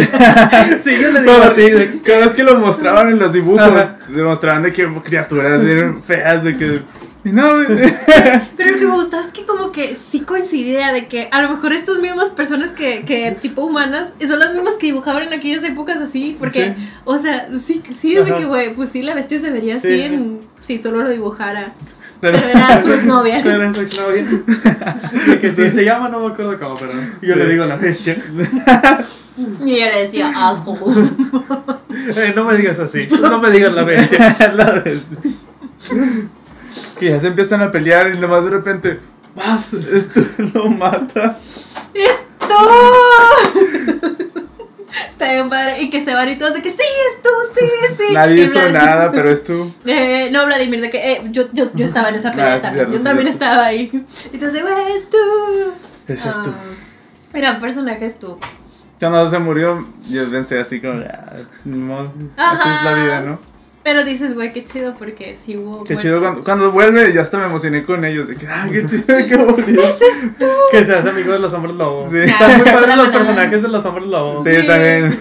Sí, yo le digo. No, sí, de, cada vez que lo mostraban en los dibujos, ajá. demostraban de que criaturas eran feas, de que. No, pero lo que me gustaba es que como que sí coincidía de que a lo mejor estas mismas personas que, que tipo humanas son las mismas que dibujaban en aquellas épocas así, porque, sí. o sea, sí, sí es de que, güey, pues sí, la bestia se vería sí. así en, si solo lo dibujara. Pero era su exnovia. Era su exnovia. De que sí, sí. se llama, no me acuerdo cómo, pero yo sí. le digo la bestia. Y yo le decía, asco. Eh, no me digas así, no me digas la bestia. La bestia. Que ya se empiezan a pelear y nomás de repente ¡vas! Esto lo mata. ¡Esto! Está bien padre. Y que se van y todos de que ¡sí, es tú! ¡Sí, sí! Nadie hizo nada, pero es tú. eh, No, Vladimir, de que eh, yo, yo, yo estaba en esa pelea claro, también. Cierto, yo también cierto. Estaba ahí. Y entonces, güey, es tú. Ese es tú. Gran personaje es tú. Cuando se murió, yo pensé así como no, así es la vida, ¿no? Pero dices, güey, qué chido, porque sí hubo... Qué muerto. Chido, cuando, cuando vuelve, ya hasta me emocioné con ellos, de que, ah, qué chido, qué bonito. ¿Ese es tú? Que seas amigo de los hombres lobos. Sí. Están muy padres los personajes de los hombres lobos. Sí, sí. También.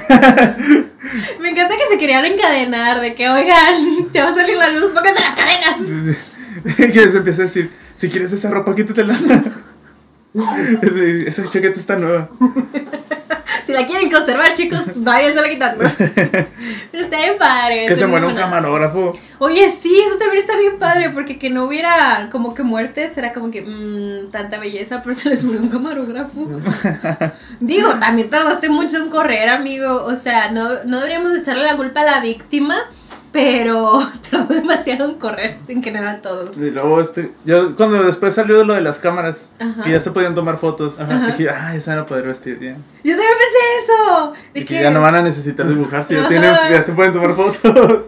Me encanta que se querían encadenar, de que, oigan, ya va a salir la luz, pónganse las cadenas. Sí, sí. Que se empieza a decir, si quieres esa ropa, quítatela. Esa chaqueta está nueva. Si la quieren conservar, chicos, váyanse la quitando. Pero está bien padre. Que se muera un camarógrafo. Oye, sí, eso también está bien padre, porque que no hubiera como que muertes, era como que mmm, tanta belleza, pero se les murió un camarógrafo. Digo, también tardaste mucho en correr, amigo. O sea, no, no deberíamos echarle la culpa a la víctima, pero tardó demasiado en correr, en general todos. Y luego este, yo cuando después salió de lo de las cámaras, ajá. que ya se podían tomar fotos, ajá, ajá. dije, ah, ya se van a poder vestir bien. Yo también pensé eso. De que ya no van a necesitar dibujar, si ya, tienen, ya se pueden tomar fotos.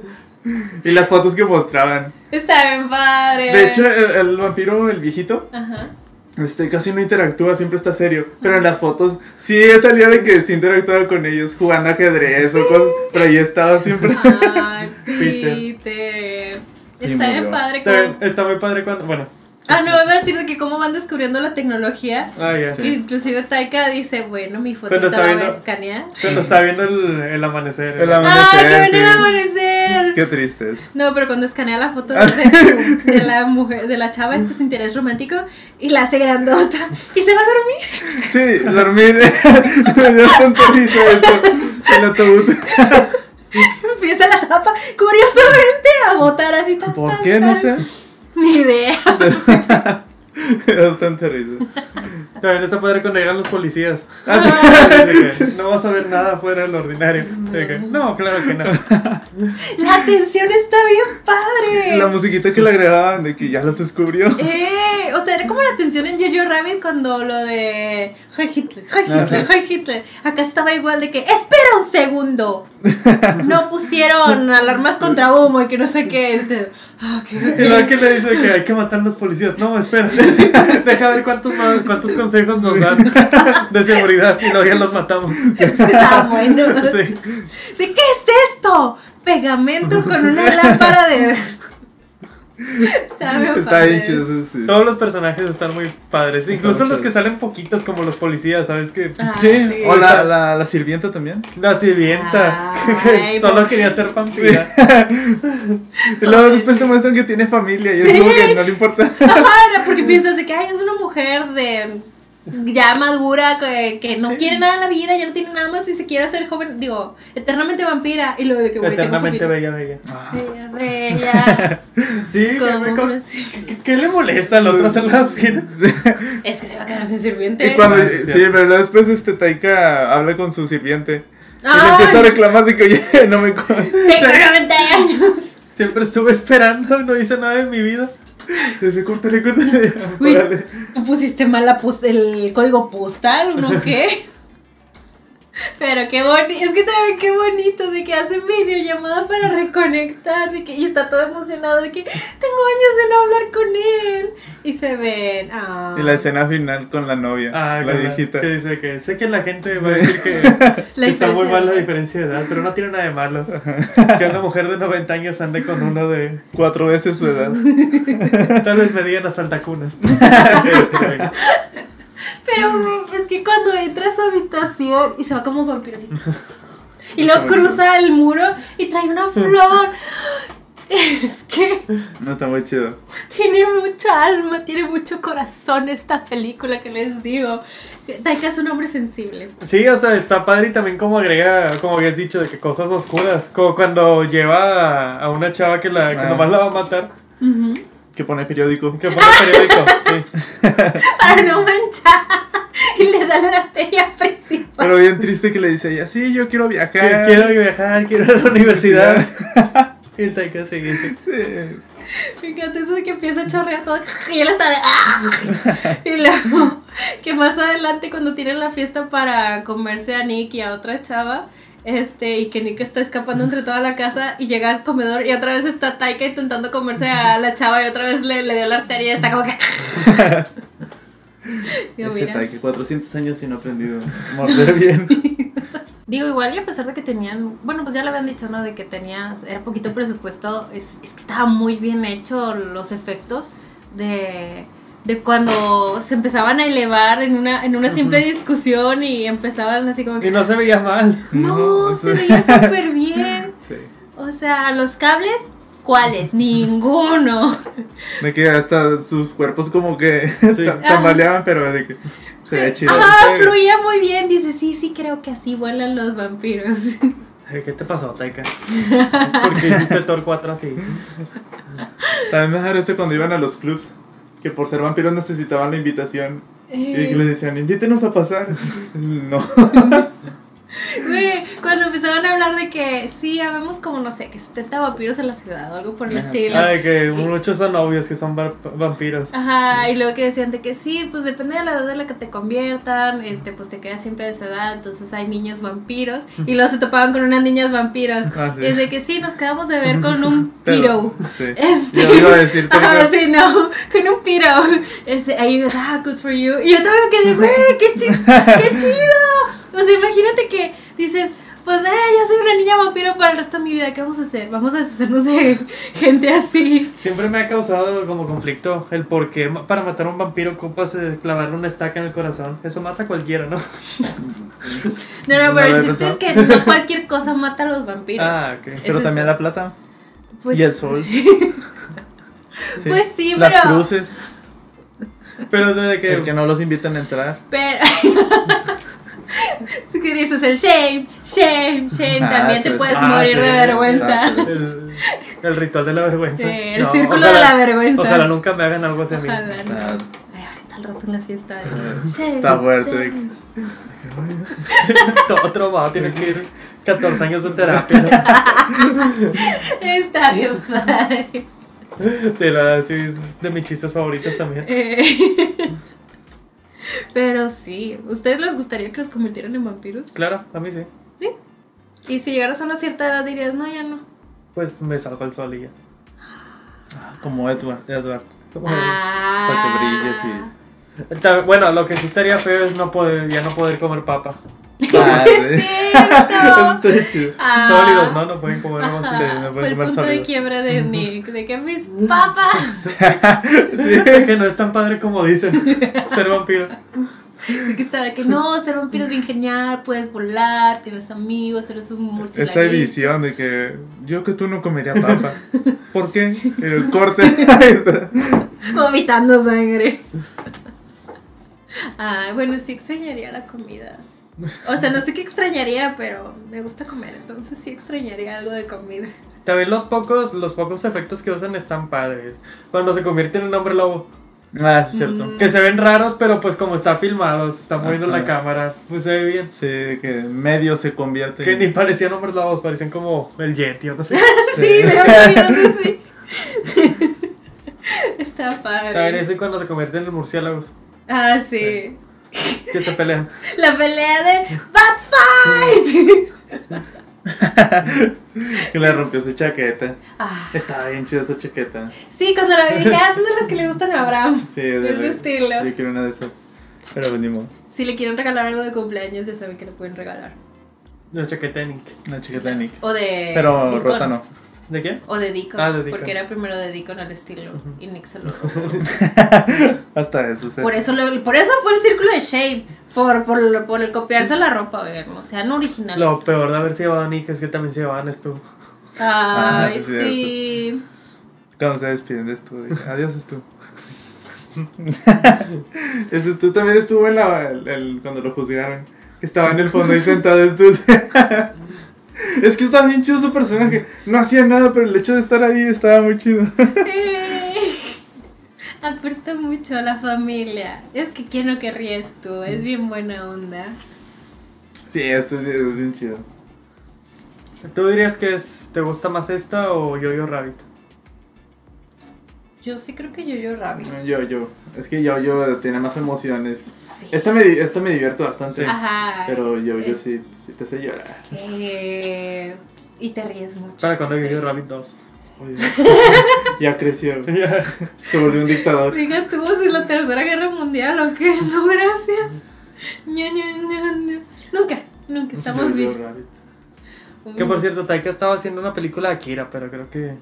Y las fotos que mostraban. Está bien padre. De hecho, el, el vampiro, el viejito, ajá. Este, casi no interactúa, siempre está serio. Pero en las fotos, sí, salía de que sí interactuaba con ellos, jugando ajedrez sí. o cosas. Pero ahí estaba siempre. Ay, Peter. Está bien padre. Como... Está muy padre cuando. Bueno. Ah, no, iba a decir de que cómo van descubriendo la tecnología. Ah, ya. Sí. Inclusive Taika dice, bueno, mi fotita la voy a escanear. Cuando está viendo el, el amanecer. El amanecer. ¡Ah, que ven el amanecer! ver. Qué tristes. No, pero cuando escanea la foto de, su, de la mujer, de la chava, este es interés romántico, y la hace grandota. Y se va a dormir. Sí, dormir. Yo siempre hice eso. El autobús. Empieza la tapa, curiosamente, a botar así tan. ¿Por qué? No sé. Ni idea. Es bastante risa. También está padre cuando llegan los policías. No vas a ver nada fuera de lo ordinario. No, claro que no. La atención está bien padre. La musiquita que le agregaban de que ya los descubrió. Eh, o sea, era como la atención en Jojo Rabbit cuando lo de Heil Hitler, Heil Hitler, Heil Hitler. Acá estaba igual de que espera un segundo. No pusieron alarmas contra humo y que no sé qué. Y luego que le dice que hay que matar a los policías. No, espérate. Deja ver cuántos más, cuántos consejos nos dan de seguridad y luego ya los matamos. Está bueno. Sí. ¿De qué es esto? Pegamento con una lámpara de. Está, está bien chido, sí. Todos los personajes están muy padres. Incluso no, los que salen poquitos, como los policías, ¿sabes qué? Ah, sí. Sí. O la, la, la sirvienta también. La sirvienta. Ay, solo quería ser vampira. Y luego después te muestran que tiene familia y es como que no le importa. Ajá, porque piensas de que ay, es una mujer de ya madura, que, que no sí. quiere nada en la vida, ya no tiene nada más y se quiere hacer joven, digo, eternamente vampira. Y lo de que voy, eternamente bella, bella. Ah. Bella, bella. Sí, ¿Cómo sí? ¿Qué, ¿Qué le molesta al otro hacer la vampira? Es que se va a quedar sin sirviente. Y cuando, sí, verdad, después este Taika habla con su sirviente y ¡ay! Le empieza a reclamar de que oye, no me tengo noventa años. Siempre estuve esperando, no hice nada en mi vida. Desde córtale, córtale. Uy, tú pusiste mal la post- el código postal, ¿no? ¿Qué? Pero qué bonito. Es que también qué bonito de que hacen videollamada para reconectar. De que, y está todo emocionado de que tengo años de no hablar con él. Y se ven. Oh. Y la escena final con la novia. Ah, la viejita. Que dice que sé que la gente va a decir que está muy mal la diferencia de edad, pero no tiene nada de malo. Que una mujer de noventa años ande con uno de cuatro veces su edad. Tal vez me digan a saltacunas. Pero es que cuando entra a su habitación y se va como vampiro así. Y luego cruza el muro y trae una flor. Es que no está muy chido. Tiene mucha alma, tiene mucho corazón esta película que les digo. Taika es un hombre sensible. Sí, o sea, está padre y también como agrega, como habías dicho, de que cosas oscuras. Como cuando lleva a una chava que, la, que ah. nomás la va a matar. Uh-huh. Que pone periódico. Que pone periódico, sí. Para no manchar. Y le da la arteria principal. Pero bien triste que le dice ella, sí, yo quiero viajar. Quiero viajar, quiero ir a la universidad. Y el Taika sigue así. Sí. Me encanta eso de que empieza a chorrear todo. Y él está de ¡ah! Y luego, que más adelante cuando tienen la fiesta para comerse a Nick y a otra chava. Este, y que Nick está escapando entre toda la casa y llega al comedor y otra vez está Taika intentando comerse a la chava y otra vez le, le dio la arteria y está como que digo, ese Taika, cuatrocientos años y no ha aprendido a morder bien. Digo, igual y a pesar de que tenían, bueno, pues ya le habían dicho, ¿no? De que tenías, era poquito presupuesto, es, es que estaba muy bien hecho los efectos de... de cuando se empezaban a elevar en una en una simple discusión y empezaban así como que... Y no se veía mal. No, no se veía súper bien. Sí. O sea, los cables, ¿cuáles? Ninguno. De que hasta sus cuerpos como que sí. tambaleaban, pero de que se veía chido. Ah, fluía muy bien. Dice, sí, sí, creo que así vuelan los vampiros. ¿Qué te pasó, Taika? ¿Por qué hiciste Thor cuatro así? También me parece cuando iban a los clubs. Que por ser vampiros necesitaban la invitación. Eh. Y que les decían, invítenos a pasar. No. Güey, cuando empezaban a hablar de que sí, habemos como, no sé, que setenta vampiros en la ciudad o algo por el estilo. Ah, de que muchos son novios que son bar- vampiros. Ajá, y luego que decían de que sí, pues depende de la edad de la que te conviertan, este, pues te quedas siempre de esa edad, entonces hay niños vampiros. Y luego se topaban con unas niñas vampiros. Ah, sí. Y es de que sí, nos quedamos de ver con un piro. Sí. Este, yo iba a decir, ajá, sí, no, con un piro. Este, ahí digo, ah, good for you. Y yo también me quedé, güey, qué chido, qué chido. O sea, imagínate que dices, pues, eh, yo soy una niña vampiro para el resto de mi vida, ¿qué vamos a hacer? Vamos a deshacernos de gente así. Siempre me ha causado como conflicto el por qué para matar a un vampiro ocupas clavarle una estaca en el corazón. Eso mata a cualquiera, ¿no? No, no, pero el chiste es que no cualquier cosa mata a los vampiros. Ah, ok. Pero es también eso. La plata. Pues, y el sol. Sí. Pues sí, las pero... Las cruces. Pero o sea, de que... El que no los invitan a entrar. Pero... ¿Qué dices? El shame, shame, shame. Ah, también te puedes ah, morir sí, de vergüenza. El, el ritual de la vergüenza. Sí, el no, círculo ojalá, de la vergüenza. Ojalá nunca me hagan algo así a mí. Ojalá no. Nah. Ay, ahorita al rato en la fiesta. Shame, está fuerte. Otro va, tienes que ir catorce años de terapia. Está bien padre. Sí, la verdad, sí, es de mis chistes favoritos también. Eh. Pero sí, ¿ustedes les gustaría que los convirtieran en vampiros? Claro, a mí sí. ¿Sí? Y si llegaras a una cierta edad dirías, no, ya no. Pues me salgo al sol y ya. Ah, como Edward, Edward. Como ah. Edward. Para que brilles y... Bueno, lo que sí estaría feo es no poder, ya no poder comer papas. Ah, es cierto. Chido. Ah, sólidos, ¿no? No pueden comer, ajá, sí, no pueden fue el comer punto sólidos. De quiebra de Nick, de que mis papas. Sí, que no es tan padre como dicen ser vampiro. De que está de que no, ser vampiro es bien genial, puedes volar, tienes amigos, eres un murciélago. Esa edición de que yo que tú no comería papa. ¿Por qué? El corte. Vomitando sangre. Ah, bueno, sí extrañaría la comida. O sea, no sé qué extrañaría, pero me gusta comer, entonces sí extrañaría algo de comida. También los pocos, los pocos efectos que usan están padres. Cuando se convierte en un hombre lobo. Ah, es cierto. Mm. Que se ven raros, pero pues como está filmado, se está moviendo la cámara, pues se ve bien. Sí, que medio se convierte. Que en... ni parecían hombres lobos, parecían como el Yeti o no sé. Sí, sí, sí. Sí. Está padre. También eso y cuando se convierten en murciélagos. Ah, sí, sí. Que se pelean. La pelea de Bad Fight. Que le rompió su chaqueta. Ah. Estaba bien chida esa chaqueta. Sí, cuando la vi dije, ah, son de las que le gustan a Abraham. Sí, de ese estilo. Yo quiero una de esas. Pero venimos. Si le quieren regalar algo de cumpleaños, ya saben que le pueden regalar. Una chaqueta de Nick. Una chaqueta de Nick. O de. Pero Deacon. Rota no. ¿De qué? O de Deacon. Ah, de Deacon. Porque era primero de Deacon al estilo. Uh-huh. Y Nick se lo hasta eso, sí. Por eso, lo, por eso fue el círculo de Shame. Por, por, por el copiarse la ropa, oigan. O sea, no originales. Lo peor de haberse llevado a Nick es que también se llevaban Stu. Ay, ah, sí, sí. Cuando se despiden de Stu. Adiós, Stu. Ese Stu también estuvo en la, el, el, cuando lo juzgaron. Estaba en el fondo y sentado Stu. Es que estaba bien chido su personaje. No hacía nada, pero el hecho de estar ahí estaba muy chido. eh, Aporta mucho a la familia. Es que quién no querría esto. Es bien buena onda. Sí, esto sí, es bien chido. ¿Tú dirías que es, te gusta más esta o Yo-Yo Rabbit? Yo sí creo que Yo-Yo Rabbit. Yo-Yo, es que Yo-Yo tiene más emociones. Sí. Esta me, esta me divierto bastante. Ajá. Pero Yo-Yo eh, sí, sí te hace llorar. Eh, y te ríes mucho. Para cuando Yo-Yo Rabbit dos. Oh, ya creció. Ya. Se volvió un dictador. Diga tú, si la tercera guerra mundial o qué. No, gracias. No, no, no, no. Nunca, nunca estamos Yo-Yo bien. Rabbit. Que por cierto, Taika estaba haciendo una película de Akira, pero creo que...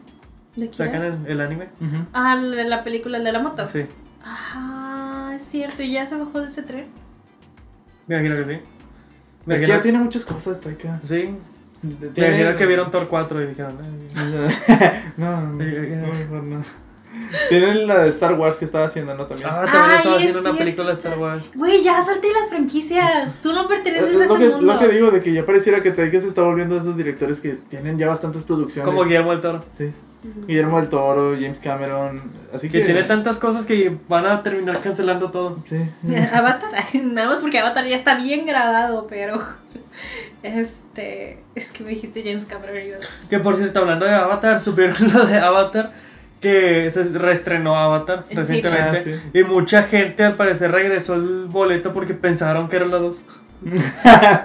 ¿Sacan el, el anime? Uh-huh. Ah, la, la película, el de la moto. Sí. Ah, es cierto, ¿y ya se bajó de ese tren? Me imagino que sí. Me es imagino... que ya tiene muchas cosas, Taika. Sí. ¿Tiene... Me imagino que vieron Thor cuatro y dijeron... no, no, no, no. Tienen la de Star Wars que estaba haciendo, ¿no? También. Ah, también estaba haciendo una película de Star Wars. Güey, ya salte las franquicias. Tú no perteneces a ese mundo. Lo que digo de que ya pareciera que Taika se está volviendo de esos directores que tienen ya bastantes producciones. Como Guillermo del Toro. Sí. Guillermo del Toro, James Cameron, así que, que tiene tantas cosas que van a terminar cancelando todo. Sí. Avatar, nada más porque Avatar ya está bien grabado, pero este, es que me dijiste James Cameron. Yo... Que por cierto, hablando de Avatar, supieron lo de Avatar que se reestrenó Avatar recientemente, sí, sí. Y mucha gente al parecer regresó el boleto porque pensaron que eran las dos. Mira,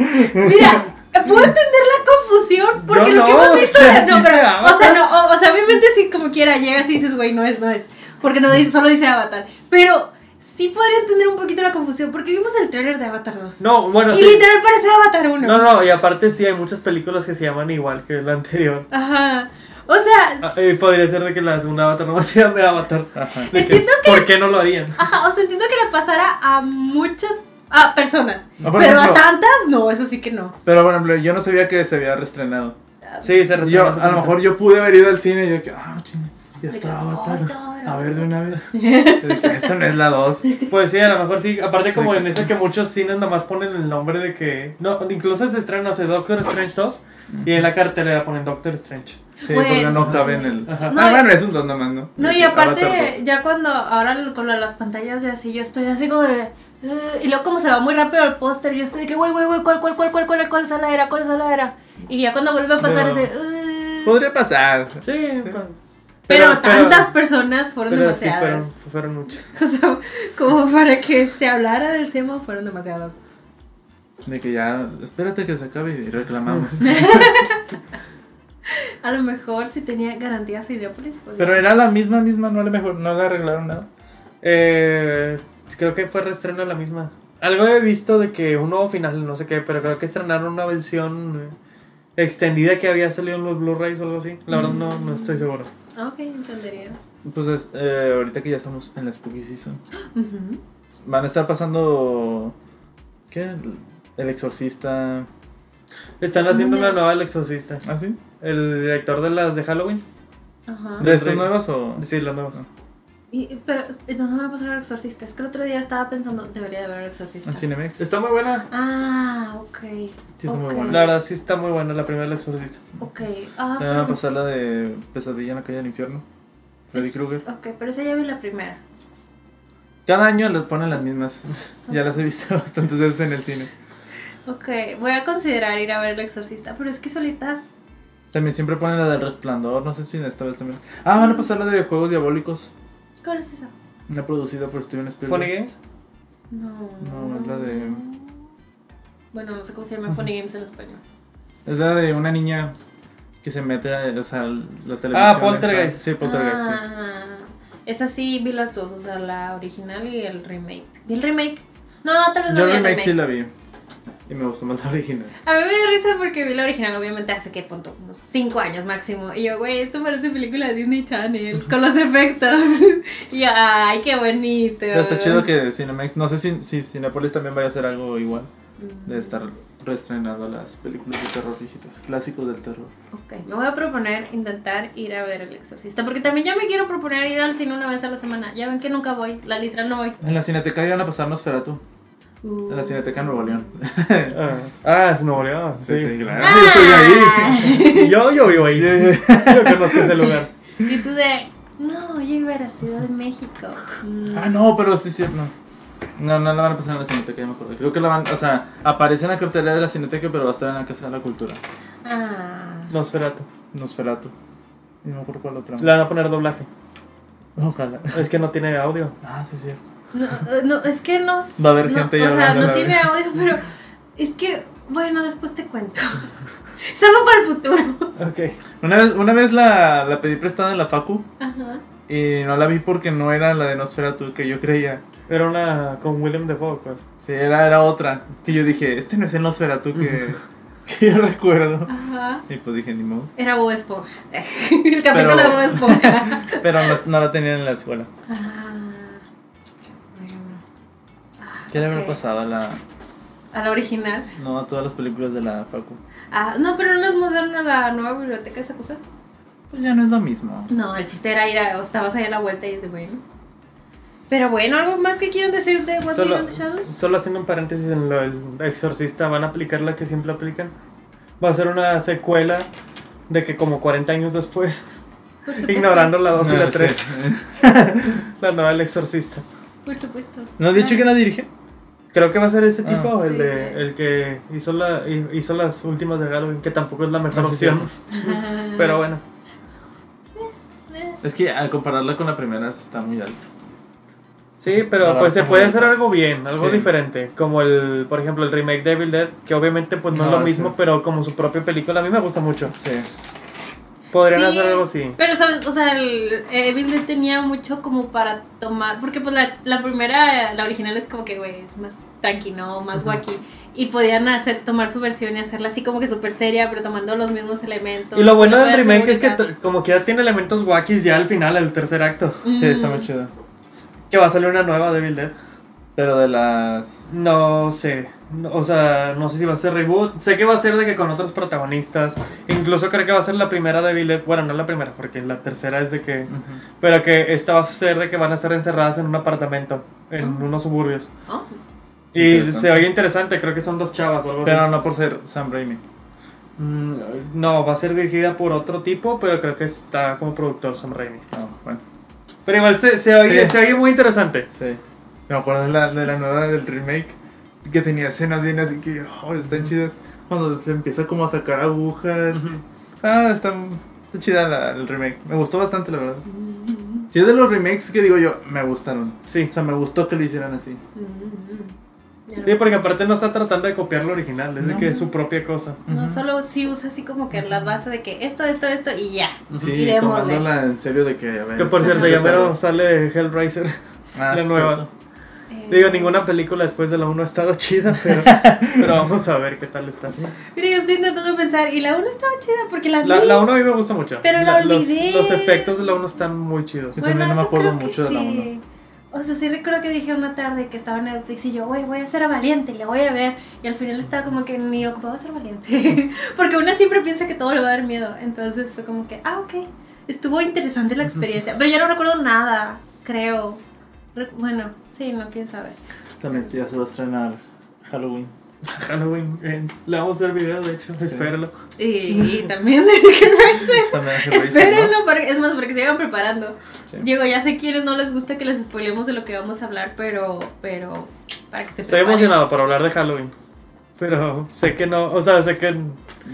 puedo entender la confusión porque yo lo no, que hemos visto, o sea, no, pero, o sea, no, o, o sea, obviamente si como quiera llegas y dices, güey, no es, no es, porque no dice, solo dice Avatar, pero sí podría entender un poquito la confusión, porque vimos el tráiler de Avatar dos. No, bueno, y sí, literal parece Avatar uno. No, no, y aparte sí, hay muchas películas que se llaman igual que la anterior. Ajá. O sea... Ah, eh, podría ser de que la segunda Avatar no se llame Avatar. Ajá. Entiendo que, que... ¿Por qué no lo harían? Ajá, o sea, entiendo que le pasara a muchas a personas. No, pero ejemplo, a tantas, no, eso sí que no. Pero, por ejemplo, yo no sabía que se había reestrenado. Sí, se reestrenó. Yo, a lo mejor yo pude haber ido al cine y yo que... Ah, chingada. Ya está Avatar. A ver, de una vez. Esta no es la dos. Pues sí, a lo mejor sí. Aparte, como en eso que muchos cines nomás ponen el nombre de que. No, incluso se estrena, no sé, Doctor Strange dos. Y en la cartelera ponen Doctor Strange. Sí, bueno, porque no cabe en el. Ajá. No, ah, bueno, es un dos nomás, ¿no? No, y aparte, ya cuando. Ahora con las pantallas y así, yo estoy así como de. Uh, y luego, como se va muy rápido el póster, yo estoy de que, güey, güey, güey, ¿cuál, cuál, cuál, cuál, cuál, cuál sala era? ¿Cuál sala era? Y ya cuando vuelve a pasar, ese. Uh, Podría pasar. Sí, sí. Pero, pero tantas pero, personas fueron pero demasiadas. Sí, fueron, fueron muchas. O sea, como para que se hablara del tema, fueron demasiadas. De que ya, espérate que se acabe y reclamamos. A lo mejor si tenía garantías Cinepolis, pues. Pero ya. Era la misma, misma, no le mejor, no le arreglaron nada. Eh, creo que fue reestreno la misma. Algo he visto de que un nuevo final, no sé qué, pero creo que estrenaron una versión extendida que había salido en los Blu-rays o algo así. La verdad, mm. no, no estoy seguro. Ok, entendería. Entonces, eh, ahorita que ya estamos en la Spooky Season, uh-huh. van a estar pasando. ¿Qué? El Exorcista. Están haciendo una nueva El Exorcista. ¿Ah, sí? El director de las de Halloween. Ajá. ¿De estas nuevas o? Sí, las nuevas. No. Y, pero, ¿dónde van a pasar El Exorcista? Es que el otro día estaba pensando, debería de ver El Exorcista. En Cinemex. Está muy buena. Ah, ok. Sí, está okay. muy buena. La verdad, sí está muy buena la primera El Exorcista. Ok. Ah, van a pasar la de Pesadilla en la calle del infierno. Freddy Krueger. Ok, pero esa ya vi la primera. Cada año les ponen las mismas. Okay. Ya las he visto bastantes veces en el cine. Ok, voy a considerar ir a ver El Exorcista, pero es que solita. También siempre ponen la del Resplandor, no sé si esta vez también. Ah, van a pasar la de Juegos Diabólicos. ¿Cuál es esa? Una producida por Steven Spielberg. ¿Funny Games? No. No, es la de... Bueno, no sé cómo se llama Funny Games en español. Es la de una niña que se mete a, o sea, la televisión. Ah, Poltergeist. Sí, Poltergeist, ah, sí. Esa sí vi las dos, o sea, la original y el remake. ¿Vi el remake? No, tal vez no vi el remake. Yo el remake sí la vi. Y me gustó más la original. A mí me dio risa porque vi la original, obviamente, hace que punto, unos cinco años máximo. Y yo, güey, esto parece película de Disney Channel, con los efectos. Y yo, ay, qué bonito. Pero está chido que Cinemex, no sé si, si Cinepolis también vaya a hacer algo igual. Mm. De estar reestrenando las películas de terror viejitas, clásicos del terror. Ok, me voy a proponer intentar ir a ver El Exorcista, porque también ya me quiero proponer ir al cine una vez a la semana. Ya ven que nunca voy, la literal no voy. En la Cineteca iban a pasar Nosferatu. Uh. En la Cineteca Nuevo León. Ah, es Nuevo León. Sí, sí, sí, claro. Ah. Yo soy ahí. Yo, yo vivo ahí. Yo conozco ese lugar. Y tú de, no, yo iba a la Ciudad de México. Mm. Ah, no, pero sí, sí, no. No, no la van a pasar en la Cineteca, ya me acuerdo. Creo que la van, o sea, aparece en la cartelera de la Cineteca, pero va a estar en la Casa de la Cultura. Ah. Nosferatu. Nosferatu. No me acuerdo cuál otra. Le van a poner doblaje. Ojalá. Es que no tiene audio. Ah, sí, es cierto. No, no, es que no... Va a haber gente no, ya o sea, no tiene audio, pero... Es que, bueno, después te cuento. Salgo para el futuro. Ok. Una vez, una vez la, la pedí prestada en la facu. Ajá. Y no la vi porque no era la de Nosferatu que yo creía. Era una con William Dafoe, ¿cuál? Sí, era, era otra. Que yo dije, este no es el Nosferatu que... que yo recuerdo. Ajá. Y pues dije, ni modo. Era Bob Esponja. El capítulo de Bob Esponja. Pero no, no la tenían en la escuela. Ajá. ¿Qué le habrá pasado a la... a la original? No, a todas las películas de la facu. Ah, no, pero no las mudaron a la nueva biblioteca esa cosa. Pues ya no es lo mismo. No, el chiste era ir a... estabas ahí a la vuelta y dices, bueno. Pero bueno, ¿algo más que quieran decir de What We Do in the Shadows? Solo haciendo un paréntesis en lo del Exorcista, ¿van a aplicar la que siempre aplican? Va a ser una secuela de que como cuarenta años después, ignorando la dos no, y la tres. La nueva del Exorcista. Por supuesto. ¿No has dicho ah. que la dirige? Creo que va a ser ese tipo, ah, el, sí, de, el que hizo, la, hizo las últimas de Halloween, que tampoco es la mejor no, opción. Sí, sí. Pero bueno. Es que al compararla con la primera está muy alto. Sí, entonces, pero pues se puede alta. Hacer algo bien, algo sí. diferente. Como el, por ejemplo, el remake de Evil Dead, que obviamente pues no, no es lo mismo, sí. pero como su propia película, a mí me gusta mucho. Sí. Podrían sí, hacer algo así. Pero, ¿sabes? O sea, el Evil Dead tenía mucho como para tomar. Porque, pues, la, la primera, la original es como que, güey, es más tranqui, ¿no? Más wacky. Y podían hacer, tomar su versión y hacerla así como que súper seria, pero tomando los mismos elementos. Y lo bueno del remake es que t- como que ya tiene elementos wackys ya al final, al tercer acto. Mm. Sí, está muy chido. Que va a salir una nueva de Evil Dead. Pero de las... No sé. O sea, no sé si va a ser reboot. Sé que va a ser de que con otros protagonistas. Incluso creo que va a ser la primera de Evil Dead. Bueno, no la primera, porque la tercera es de que... Uh-huh. Pero que esta va a ser de que van a ser encerradas en un apartamento. En oh. unos suburbios. Oh. Y se oye interesante, creo que son dos chavas o algo pero así. Pero no por ser Sam Raimi. Mm, no, va a ser dirigida por otro tipo, pero creo que está como productor Sam Raimi. Oh, bueno. Pero igual se, se, oye, sí. se oye muy interesante. Sí. Me acuerdo de la, de la nueva del remake, que tenía escenas bien así que, oh, están uh-huh. chidas. Cuando se empieza como a sacar agujas. Uh-huh. Ah, está, está chida la, el remake. Me gustó bastante, la verdad. Uh-huh. Sí, es de los remakes que digo yo, me gustaron. Sí. O sea, me gustó que lo hicieran así. Uh-huh. Sí, porque aparte no está tratando de copiar lo original, es no, de que es su propia cosa. No, uh-huh. solo sí usa así como que la base de que esto, esto, esto y ya. Sí, y tomándola en serio de que... A ver, que por cierto, ya mero sale Hellraiser, ah, la nueva. Eh... Digo, ninguna película después de la uno ha estado chida, pero, pero vamos a ver qué tal está. Mira, yo estoy intentando pensar, y la uno estaba chida porque la vi. La, la uno a mí me gusta mucho. Pero la, la olvidé. Los, los efectos de la uno están muy chidos. Yo bueno, también no me acuerdo mucho sí. de la uno. O sea, sí recuerdo que dije una tarde que estaba en Netflix y yo, güey, voy a ser valiente, la voy a ver. Y al final estaba como que ni ocupado a ser valiente. Porque una siempre piensa que todo le va a dar miedo. Entonces fue como que, ah, ok. Estuvo interesante la experiencia. Pero yo no recuerdo nada, creo. Re- bueno, sí, no, quién sabe. También ya se va a estrenar Halloween. Halloween Ends. Le vamos a hacer video, de hecho. Sí. Espérenlo. Y, y también de Hellraiser. Espérenlo, ¿no? Es más, porque se iban preparando. Sí. Digo, ya sé quiénes no les gusta que les spoilemos de lo que vamos a hablar, pero. pero para que se preparen. Estoy emocionado por hablar de Halloween. Pero sé que no. O sea, sé que.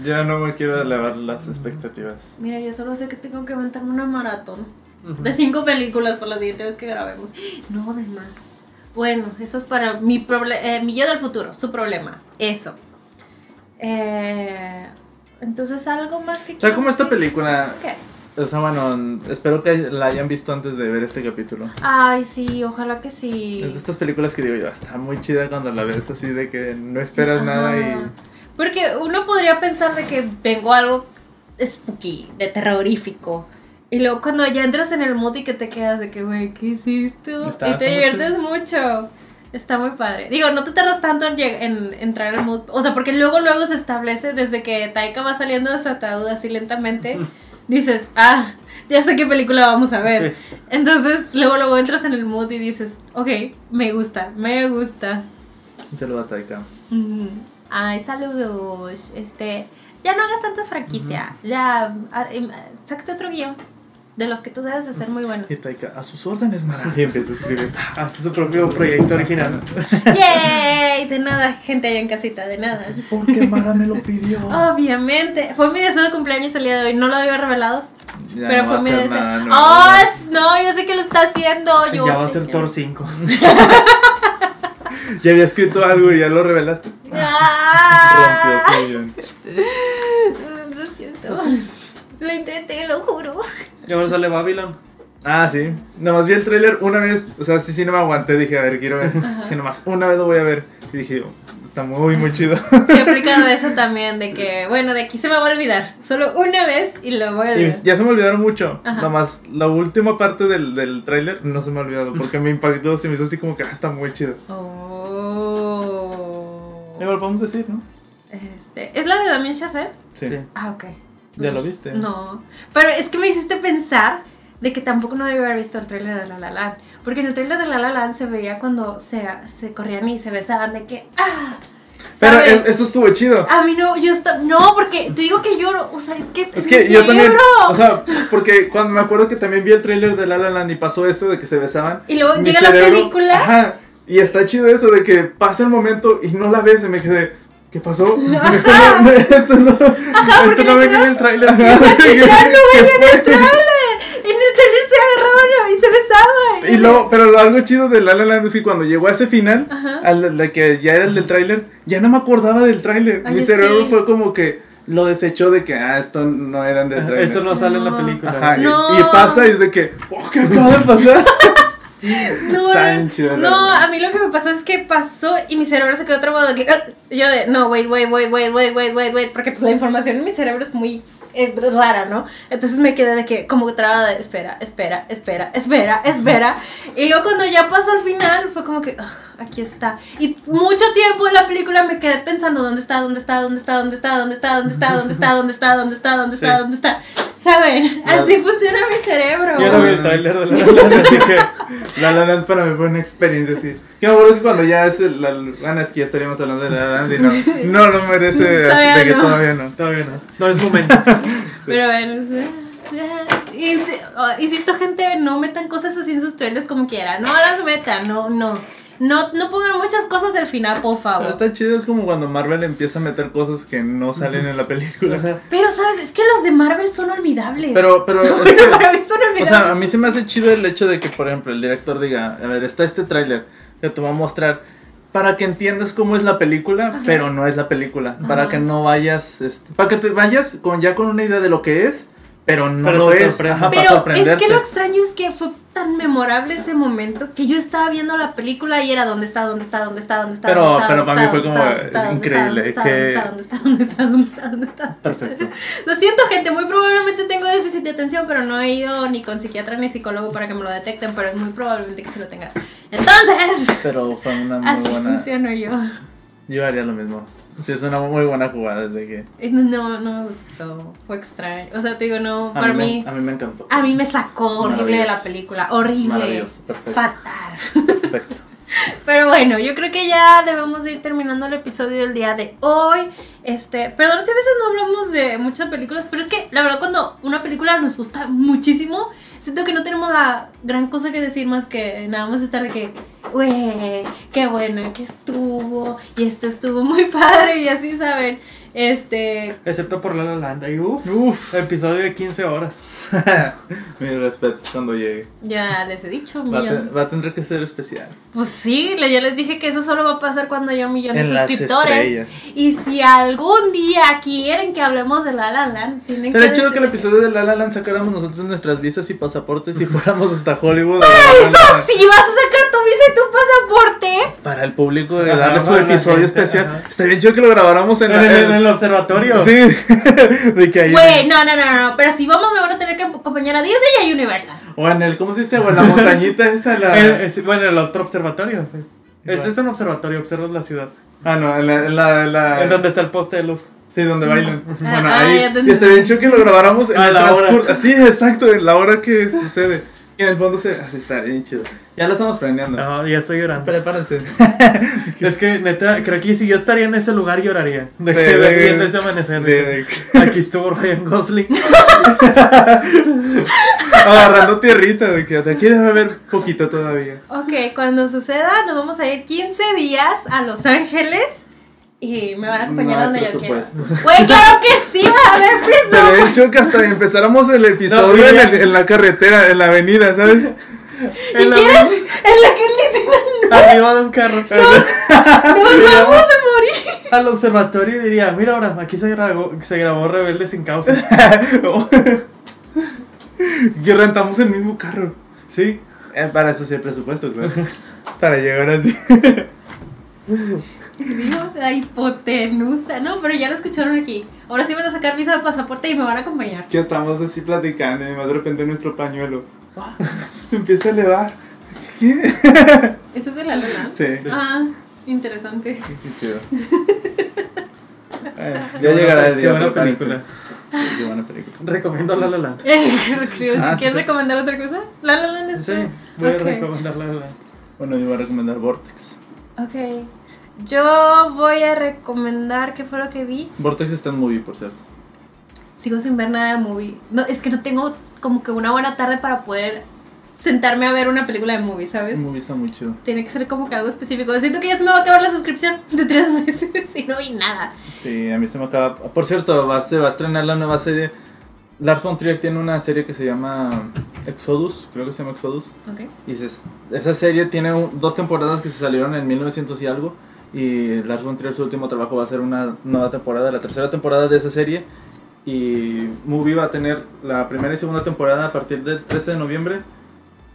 Yo no me quiero elevar las expectativas. Mira, yo solo sé que tengo que aventarme una maratón uh-huh. de cinco películas para la siguiente vez que grabemos. No, de más. Bueno, eso es para mi, proble- eh, mi yo del futuro, su problema, eso. Eh, entonces, ¿algo más que quieras? O sea, como esta película, ¿qué? O sea, bueno, espero que la hayan visto antes de ver este capítulo. Ay, sí, ojalá que sí. Es de estas películas que digo yo, está muy chida cuando la ves así de que no esperas sí, nada y... Porque uno podría pensar de que vengo algo spooky, de terrorífico. Y luego cuando ya entras en el mood y que te quedas de que, güey, ¿qué hiciste? Y te diviertes mucho. Está muy padre. Digo, no te tardas tanto en, en entrar en el mood. O sea, porque luego, luego se establece desde que Taika va saliendo de su ataúd así lentamente. Dices, ah, ya sé qué película vamos a ver. Sí. Entonces, luego, luego entras en el mood y dices, ok, me gusta, me gusta. Un saludo a Taika. Uh-huh. Ay, saludos. Este, ya no hagas tanta franquicia. Uh-huh. Ya, sácate otro guión. De los que tú debes de ser muy buenos. Y Taika, a sus órdenes, Mara. Y empieza a escribir. Hace su propio proyecto original. ¡Yay! De nada, gente allá en casita, de nada. Porque Mara me lo pidió. Obviamente. Fue mi deseo de cumpleaños el día de hoy. No lo había revelado. Ya pero no fue mi deseo. Nada, no, ¡oh! No, yo sé que lo está haciendo. Yo, ya va a ser Thor cinco. Ya había escrito algo y ya lo revelaste. ¡Ah! Rompió su Lo siento. Lo intenté, lo juro. Y ahora sale Babylon. Ah, sí. Nomás vi el tráiler una vez. O sea, sí, sí, no me aguanté. Dije, a ver, quiero ver. Ajá. Que nomás una vez lo voy a ver. Y dije, oh, está muy, muy chido. Sí, he aplicado eso también. De sí. que, bueno, de aquí se me va a olvidar. Solo una vez y lo voy a ver. Ya se me olvidaron mucho. Ajá. Nomás la última parte del, del tráiler no se me ha olvidado. Porque me impactó. Se me hizo así como que, ah, está muy chido. Oh. Igual podemos decir, ¿no? Este, ¿es la de Damien Chazelle? Sí. sí. Ah, ok. ¿Ya lo viste? No, pero es que me hiciste pensar de que tampoco no debía haber visto el tráiler de La La Land, porque en el tráiler de La La Land se veía cuando se, se corrían y se besaban de que ¡ah! Pero es, eso estuvo chido. A mí no, yo está, no, porque te digo que lloro, o sea, es que es que yo también, o sea, porque cuando me acuerdo que también vi el tráiler de La La Land y pasó eso de que se besaban. Y luego llega cerebro, la película. Ajá, y está chido eso de que pasa el momento y no la ves y me quedé... ¿Qué pasó? Ajá. Esto no, esto no, ajá, esto no venía en el tráiler. Ajá, exacto, que, no venía en el tráiler. En el tráiler se agarraban y se besaban. Y luego, pero algo chido de La La Land es que cuando llegó a ese final, al, la que ya era el del tráiler, ya no me acordaba del tráiler. Mi cerebro sí. fue como que, lo desechó de que, ah, esto no eran de trailer. Eso no sale no. en la película. Ajá, no. y, y pasa y es de que, oh, ¿qué acaba de pasar? No, Sancho, no, a mí lo que me pasó es que pasó y mi cerebro se quedó trabado. Que, uh, yo de, no, wait, wait, wait, wait, wait, wait, wait, wait, porque pues la información en mi cerebro es muy eh, rara, ¿no? Entonces me quedé de que, como trabada de, espera, espera, espera, espera, espera. Y luego cuando ya pasó al final, fue como que, uh, aquí está. Y mucho tiempo en la película me quedé pensando, ¿dónde está, dónde está, dónde está, dónde está, dónde está, dónde está, dónde está, dónde está, dónde está, dónde está, dónde está? ¿Saben? Claro. Así funciona mi cerebro. Yo no vi el trailer de La La Land, dije, La La Land para mí fue una experiencia así. Yo me acuerdo que cuando ya es el, la Land, es que ya estaríamos hablando de La La Land y no, no lo merece, de que no. todavía no, todavía no, no es momento. Sí. Pero bueno, sí. Y, oh, insisto, gente, no metan cosas así en sus trailers como quieran, no las metan, no, no. No, no pongan muchas cosas del final, por favor. Pero está chido, es como cuando Marvel empieza a meter cosas que no salen en la película. Pero, ¿sabes? Es que los de Marvel son olvidables. Pero, pero los de Marvel son olvidables. O sea, a mí se me hace chido el hecho de que, por ejemplo, el director diga, a ver, está este tráiler que te va a mostrar para que entiendas cómo es la película, ajá, pero no es la película. Ajá. Para que no vayas, este, para que te vayas con ya con una idea de lo que es, pero no pero lo es. Ajá, pero es que lo extraño es que fue tan memorable ese momento que yo estaba viendo la película y era dónde está, dónde está, dónde está, dónde está. Pero, pero para mí fue como increíble. ¿Dónde está, dónde está, dónde está, dónde está, dónde está? Perfecto. Lo siento, gente, muy probablemente tengo déficit de atención, pero no he ido ni con psiquiatra ni psicólogo para que me lo detecten, pero es muy probablemente que se lo tenga. Entonces, pero fue una muy así buena. Así funciono yo. Yo haría lo mismo. Sí, es una muy buena jugada, desde que... No, no me gustó, fue extraño. O sea, te digo, no, a para mí, mí... A mí me encantó. A mí me sacó horrible de la película, horrible, fatal. Perfecto. Pero bueno, yo creo que ya debemos de ir terminando el episodio del día de hoy. Este, perdón si a veces no hablamos de muchas películas, pero es que la verdad cuando una película nos gusta muchísimo, siento que no tenemos la gran cosa que decir más que nada más estar de que, güey, qué buena que estuvo, y esto estuvo muy padre, y así, ¿saben? Este... Excepto por La La Land, y uff, uf, episodio de quince horas. Mis respetos cuando llegue. Ya les he dicho, va, ten, va a tener que ser especial. Pues sí, ya les dije que eso solo va a pasar cuando haya un millón de suscriptores. Y si algún día quieren que hablemos de La La Land, tienen que... Pero chido que el episodio de La La Land sacáramos nosotros nuestras visas y pasaportes y fuéramos hasta Hollywood. ¡Para eso sí! ¿Vas a sacar tu visa y tu pasaporte? Para el público, de darle su episodio especial. Estaría chido que lo grabáramos en el... el observatorio. Sí. De que Güey, no, no, no, no. Pero si vamos, me van a tener que acompañar a Disney y a Universal. O en el, ¿cómo se dice? O en la montañita esa. La... El, es, bueno, el otro observatorio. Es, es un observatorio, observas la ciudad. Ah, no, en la, la, la... En donde está el poste de luz. Sí, donde bailan. Ah, bueno, ah, ahí. Te... Está bien chido que lo grabáramos en a el transcurso. Sí, exacto, en la hora que sucede. Y en el fondo se... Así está, bien chido. Ya lo estamos planeando. No, ya estoy llorando. Prepárense. Es que, neta, creo que si yo estaría en ese lugar lloraría. De sí, que de, de, de ese amanecer. Sí, de que... Aquí estuvo Ryan Gosling. Agarrando tierrita. De que te quieres beber poquito todavía. Ok, cuando suceda, nos vamos a ir quince días a Los Ángeles. Y me van a acompañar no, donde yo quiera. Güey, claro que sí, va a haber presupuesto. De hecho, que hasta empezáramos el episodio no, en, el, en la carretera, en la avenida, ¿sabes? ¿Y en la quieres? Avenida. En la que le dicen al... Arriba de un carro. Nos, nos vamos a morir. Al observatorio y diría, mira Abraham, aquí se grabó, se grabó Rebelde sin Causa. Y rentamos el mismo carro. Sí, eh, para eso sí hay presupuesto, claro. Para llegar así. Digo, la hipotenusa. No, pero ya lo escucharon aquí. Ahora sí van a sacar visa al pasaporte y me van a acompañar. Que estamos así platicando y más de repente nuestro pañuelo se empieza a elevar. ¿Qué? ¿Eso es de La Luna? Sí, sí. Ah, interesante. Qué chido. Ay, ya llegará el día. Qué buena película. Sí, qué buena película. Recomiendo La La Land. Ah, ¿quieres sí. recomendar otra cosa? La La Land es... Sí, voy okay. a recomendar La La Land. Bueno, yo voy a recomendar Vortex. Ok. Yo voy a recomendar, ¿qué fue lo que vi? Vortex está en Movie, por cierto. Sigo sin ver nada de Movie. No, es que no tengo como que una buena tarde para poder sentarme a ver una película de Movie, ¿sabes? Movie está muy chido. Tiene que ser como que algo específico. Siento que ya se me va a acabar la suscripción de tres meses y no vi nada. Sí, a mí se me acaba. Por cierto, va, se va a estrenar la nueva serie. Lars von Trier tiene una serie que se llama Exodus, creo que se llama Exodus. Okay. Y se, esa serie tiene un, dos temporadas que se salieron en mil novecientos y algo. y Lars von Trier, su último trabajo, va a ser una nueva temporada, la tercera temporada de esa serie, y Movie va a tener la primera y segunda temporada a partir del trece de noviembre,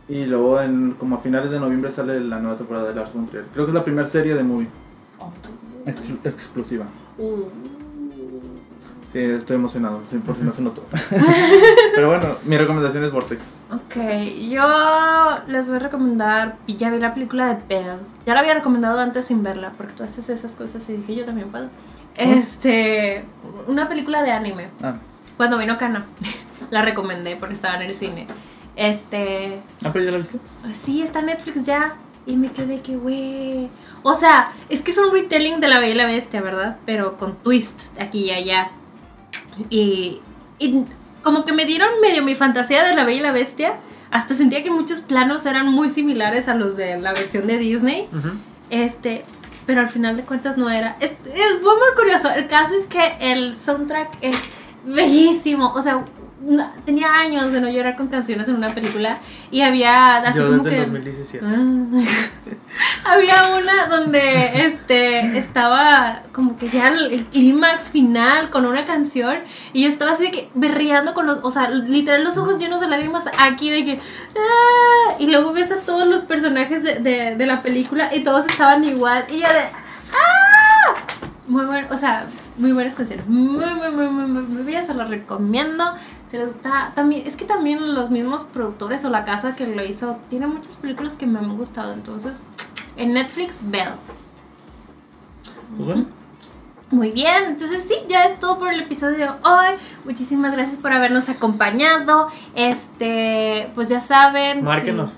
y luego en, como a finales de noviembre sale la nueva temporada de Lars von Trier. Creo que es la primera serie de Movie ex exclusiva. Sí, estoy emocionado, por si no se notó. Pero bueno, mi recomendación es Vortex. Ok, yo les voy a recomendar, y ya vi la película de Belle. Ya la había recomendado antes sin verla, porque tú haces esas cosas y dije, yo también puedo. Este, una película de anime. Ah. Cuando vino Kana, la recomendé porque estaba en el cine. Este... Ah, pero ¿ya la viste? Sí, está en Netflix ya. Y me quedé que, güey... O sea, es que es un retelling de La Bella y la Bestia, ¿verdad? Pero con twist aquí y allá. Y, y como que me dieron medio mi fantasía de La Bella y la Bestia. Hasta sentía que muchos planos eran muy similares a los de la versión de Disney. Uh-huh. Este, pero al final de cuentas no era. Es, es, fue muy curioso. El caso es que el soundtrack es bellísimo. O sea, no, tenía años de no llorar con canciones en una película. Y había así, yo como desde que, el dos mil diecisiete ah, había una donde este estaba como que ya el, el clímax final con una canción, y yo estaba así de que berreando con los, o sea, literal los ojos llenos de lágrimas aquí de que ah, y luego ves a todos los personajes de, de, de la película y todos estaban igual, y yo de ah, muy bueno, o sea, muy buenas canciones, muy, muy, muy, muy, muy bien, se las recomiendo. Si les gusta, también, es que también los mismos productores o la casa que lo hizo, tiene muchas películas que me han gustado, entonces, en Netflix, Belle. Bueno. Muy bien, entonces sí, ya es todo por el episodio de hoy. Muchísimas gracias por habernos acompañado. Este, pues ya saben. Márquenos. Sí.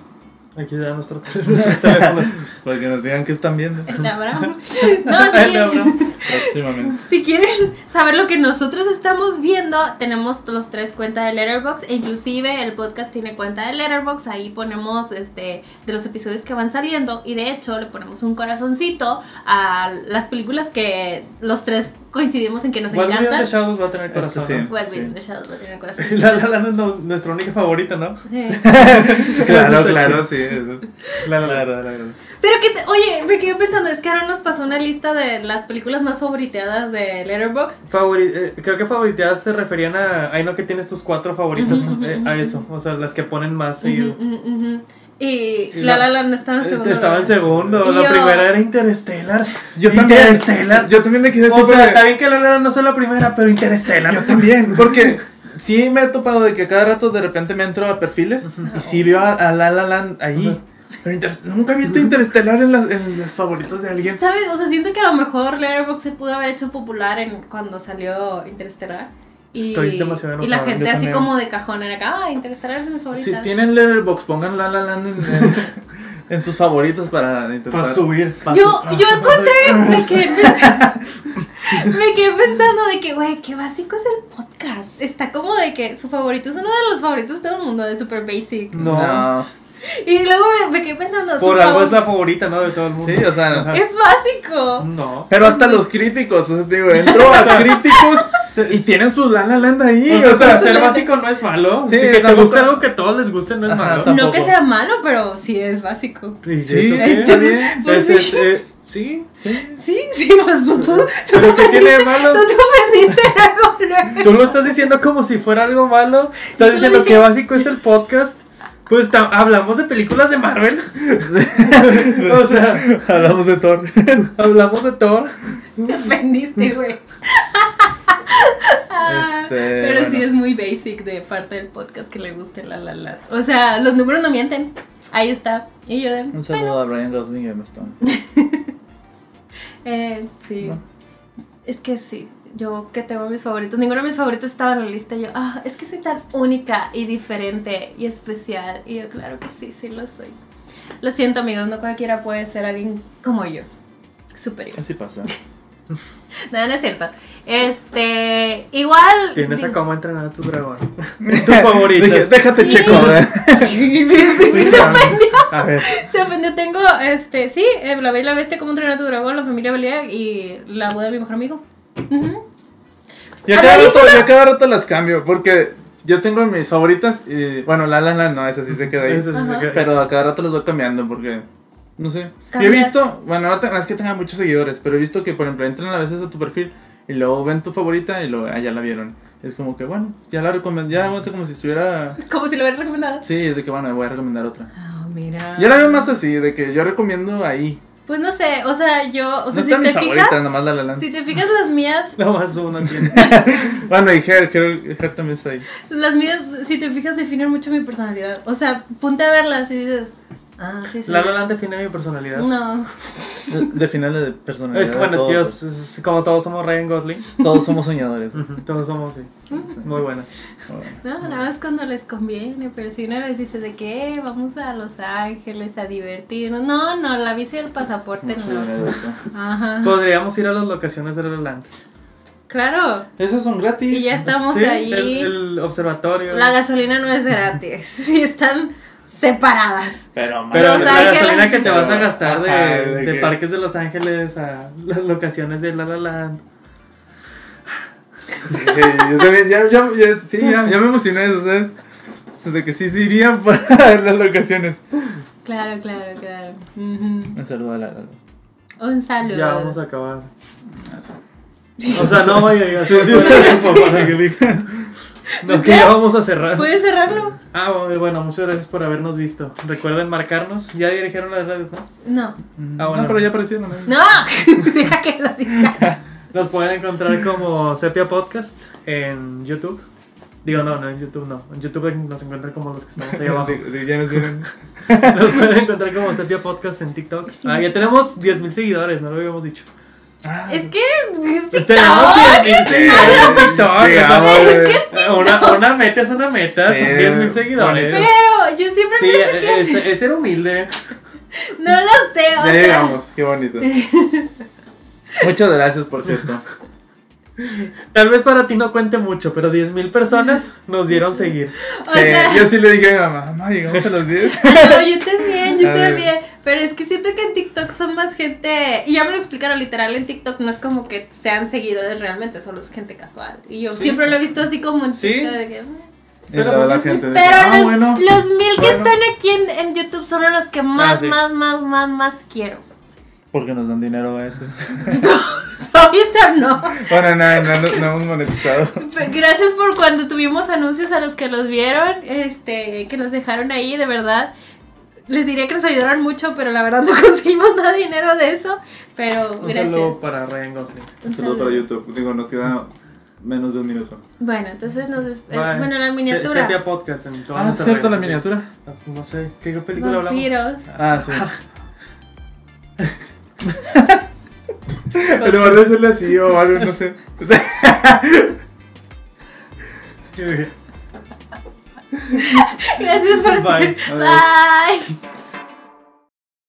Aquí dan nuestros teléfonos para que nos digan que están viendo. El Abraham. No, si quieren, el Abraham. Próximamente. Si quieren saber lo que nosotros estamos viendo, tenemos los tres cuentas de Letterboxd, e inclusive el podcast tiene cuenta de Letterboxd. Ahí ponemos este de los episodios que van saliendo, y de hecho le ponemos un corazoncito a las películas que los tres coincidimos en que nos encantan. Wild Beyond the Shadows va a tener corazón. Este, sí. ¿no? Wild Beyond the Shadows va a tener corazón. La La Land es no, nuestra única favorita, ¿no? Sí. Claro, claro, sí. La, la, la, la, la, la. Pero que, te, oye, me quedé pensando, es que Aaron nos pasó una lista de las películas más favoriteadas de Letterboxd. Favori, eh, creo que favoriteadas se referían a, ay no, que tienes tus cuatro favoritas, uh-huh, eh, uh-huh, a eso, o sea, las que ponen más seguido. Uh-huh, uh-huh, uh-huh. Y, y La La Land estaba en segundo. Estaba en segundo. La yo, primera era Interstellar. Yo también. Interstellar. Yo también me quedé. O sea, está bien que La La Land no sea la primera, pero Interstellar. Yo también. Porque sí me he topado de que cada rato de repente me entro a perfiles, uh-huh, y sí veo a, a La La Land ahí. Uh-huh. Pero inter nunca he visto Interestelar en, la, en los favoritos de alguien. ¿Sabes? O sea, siento que a lo mejor Letterboxd se pudo haber hecho popular en cuando salió Interestelar. Y, Estoy demasiado enojado, y la gente así también, como de cajón era acá, ah, Interestelar es de mis favoritas. Si tienen Letterboxd, pongan La La Land en, en, en sus favoritos para intentar para subir. Para yo, su yo al contrario, me quedé pensando, me quedé pensando de que, güey, qué básico es el podcast. Está como de que su favorito es uno de los favoritos de todo el mundo, de super basic. No, no. Y luego me, me quedé pensando, por algo es la favorita, ¿no? De todo el mundo. Sí, o sea, no, es básico. No. Pero hasta los críticos, o sea, digo, entro a críticos y tienen su La La Land ahí. O sea, o sea ser la... básico no es malo. Sí, sí, que te guste algo que a todos les guste no es, ajá, malo. Tampoco. No que sea malo, pero sí es básico. Sí, sí, está bien. Pues es, sí. Eh, Sí, sí, sí, sí, pues tú, tú, tú te ofendiste, malo. Tú te ofendiste en algo. Tú lo estás diciendo como si fuera algo malo. Estás diciendo que básico es el podcast. Pues hablamos de películas de Marvel. O sea, hablamos de Thor. Hablamos de Thor. Te ofendiste, güey. Este, pero bueno, sí es muy basic de parte del podcast que le guste La La La. O sea, los números no mienten. Ahí está. Y yo de, un saludo, bueno, a Brian Gosling y Emma Stone. eh, sí. ¿No? Es que sí. Yo que tengo mis favoritos, ninguno de mis favoritos estaba en la lista. Yo, ah, oh, es que soy tan única y diferente y especial. Y yo, claro que sí, sí lo soy. Lo siento, amigos, no cualquiera puede ser alguien como yo, superior. Así pasa. Nada, no es cierto. Este, igual. Tienes a Cómo Entrenar a tu Dragón. Tu favorito. Déjate, sí, checo. ¿eh? Sí, sí, se ofendió. A ver. Se ofendió. Tengo, este, sí, La Bella y la Bestia, Cómo Entrenar a tu Dragón, La Familia Belial y La Boda de Mi Mejor Amigo. Uh-huh. Yo, cada rato, yo cada rato las cambio, porque yo tengo mis favoritas y, bueno, La La Land no, esa sí se queda ahí, sí se queda, pero a cada rato las voy cambiando porque No sé. Yo he visto, bueno, no es que tenga muchos seguidores, pero he visto que, por ejemplo, entran a veces a tu perfil y luego ven tu favorita y luego, ah, ya la vieron. Es como que, bueno, ya la recomendé, ya como si estuviera... Como si lo hubieras recomendado. Sí, es de que, bueno, voy a recomendar otra. Ah, oh, mira. Yo la veo más así, de que yo recomiendo ahí. Pues no sé, o sea, yo... O sea, no si está te mi fijas, favorita, nomás la, la, la. Si te fijas las mías... Nomás una tiene. Bueno, y Her, Her, Her también está ahí. Las mías, si te fijas, definen mucho mi personalidad. O sea, ponte a verlas y dices... Ah, sí, sí. La Lola define mi personalidad. No. Define la de personalidad. Es que bueno, todos, es que yo, como todos somos Ryan Gosling. Todos somos soñadores. Uh-huh. Todos somos, sí. Uh-huh. Muy buenas. No, nada más cuando les conviene, pero si uno les dice de que vamos a Los Ángeles a divertirnos. No, no, la visa y el pasaporte no. Ajá. Podríamos ir a las locaciones de La Land. Claro. Esos son gratis. Y ya estamos sí, ahí. El, el observatorio. La gasolina no es gratis. Si están... separadas. Pero, pero Los la gasolina que te vas a gastar de, ajá, de, de parques de Los Ángeles a las locaciones de La La Land. Sí, yo también, ya, ya, ya, sí, ya, ya me emocioné, ¿sabes? De que sí se sí, irían para las locaciones. Claro, claro, claro. Uh-huh. Un saludo a la, la, la. Un saludo. Ya vamos a acabar. O sea, no vaya a llegar. Sí, sí, no, que ya vamos a cerrar. ¿Puedes cerrarlo? Ah, bueno, muchas gracias por habernos visto. Recuerden marcarnos. ¿Ya dirigieron las redes, no? No. Ah, bueno. No, pero ya aparecieron. No, no. Deja que lo diga. Nos pueden encontrar como Sepia Podcast en YouTube. Digo, no, no, en YouTube no. En YouTube nos encuentran como los que estamos ahí abajo. Ya nos vieron. Nos pueden encontrar como Sepia Podcast en TikTok. Ah, ya tenemos diez mil seguidores, no lo habíamos dicho. Ah, es que es TikTok. Una meta es una meta, sí, son diez mil seguidores. Pero yo siempre sí, pensé que es, es ser humilde. No lo sé, o ya sea... llegamos, qué bonito. Muchas gracias, por cierto. Tal vez para ti no cuente mucho, pero diez mil personas nos dieron seguir. O sí, sea... yo sí le dije a mi mamá, mamá, llegamos a los diez. No, yo también, yo también. Pero es que siento que en TikTok son más gente. Y ya me lo explicaron, literal, en TikTok no es como que sean seguidores realmente, solo es gente casual. Y yo sí, siempre lo he visto así como en TikTok. ¿Sí? De que, pero la los, gente pero dice, ah, los, bueno, los mil bueno. que están aquí en, en YouTube son los que más, ah, sí. más, más, más, más quiero. Porque nos dan dinero a veces. Ahorita no. Bueno, no, no, no, no hemos monetizado. Gracias por cuando tuvimos anuncios a los que los vieron, este, que nos dejaron ahí, de verdad. Les diría que nos ayudaron mucho, pero la verdad no conseguimos nada de dinero de eso. Pero un gracias. Un saludo para Ryan Gosling. Un, un saludo para YouTube. Digo, nos queda menos de un minuto. Bueno, entonces nos... Es... Vale. Bueno, la miniatura. Se, sepia Podcast en todas. Ah, ¿es cierto la miniatura? Sí. No sé, ¿qué película Vampiros. Hablamos? Ah, sí. En lugar de hacerle así o algo, no sé. Gracias por estar. Bye. Bye.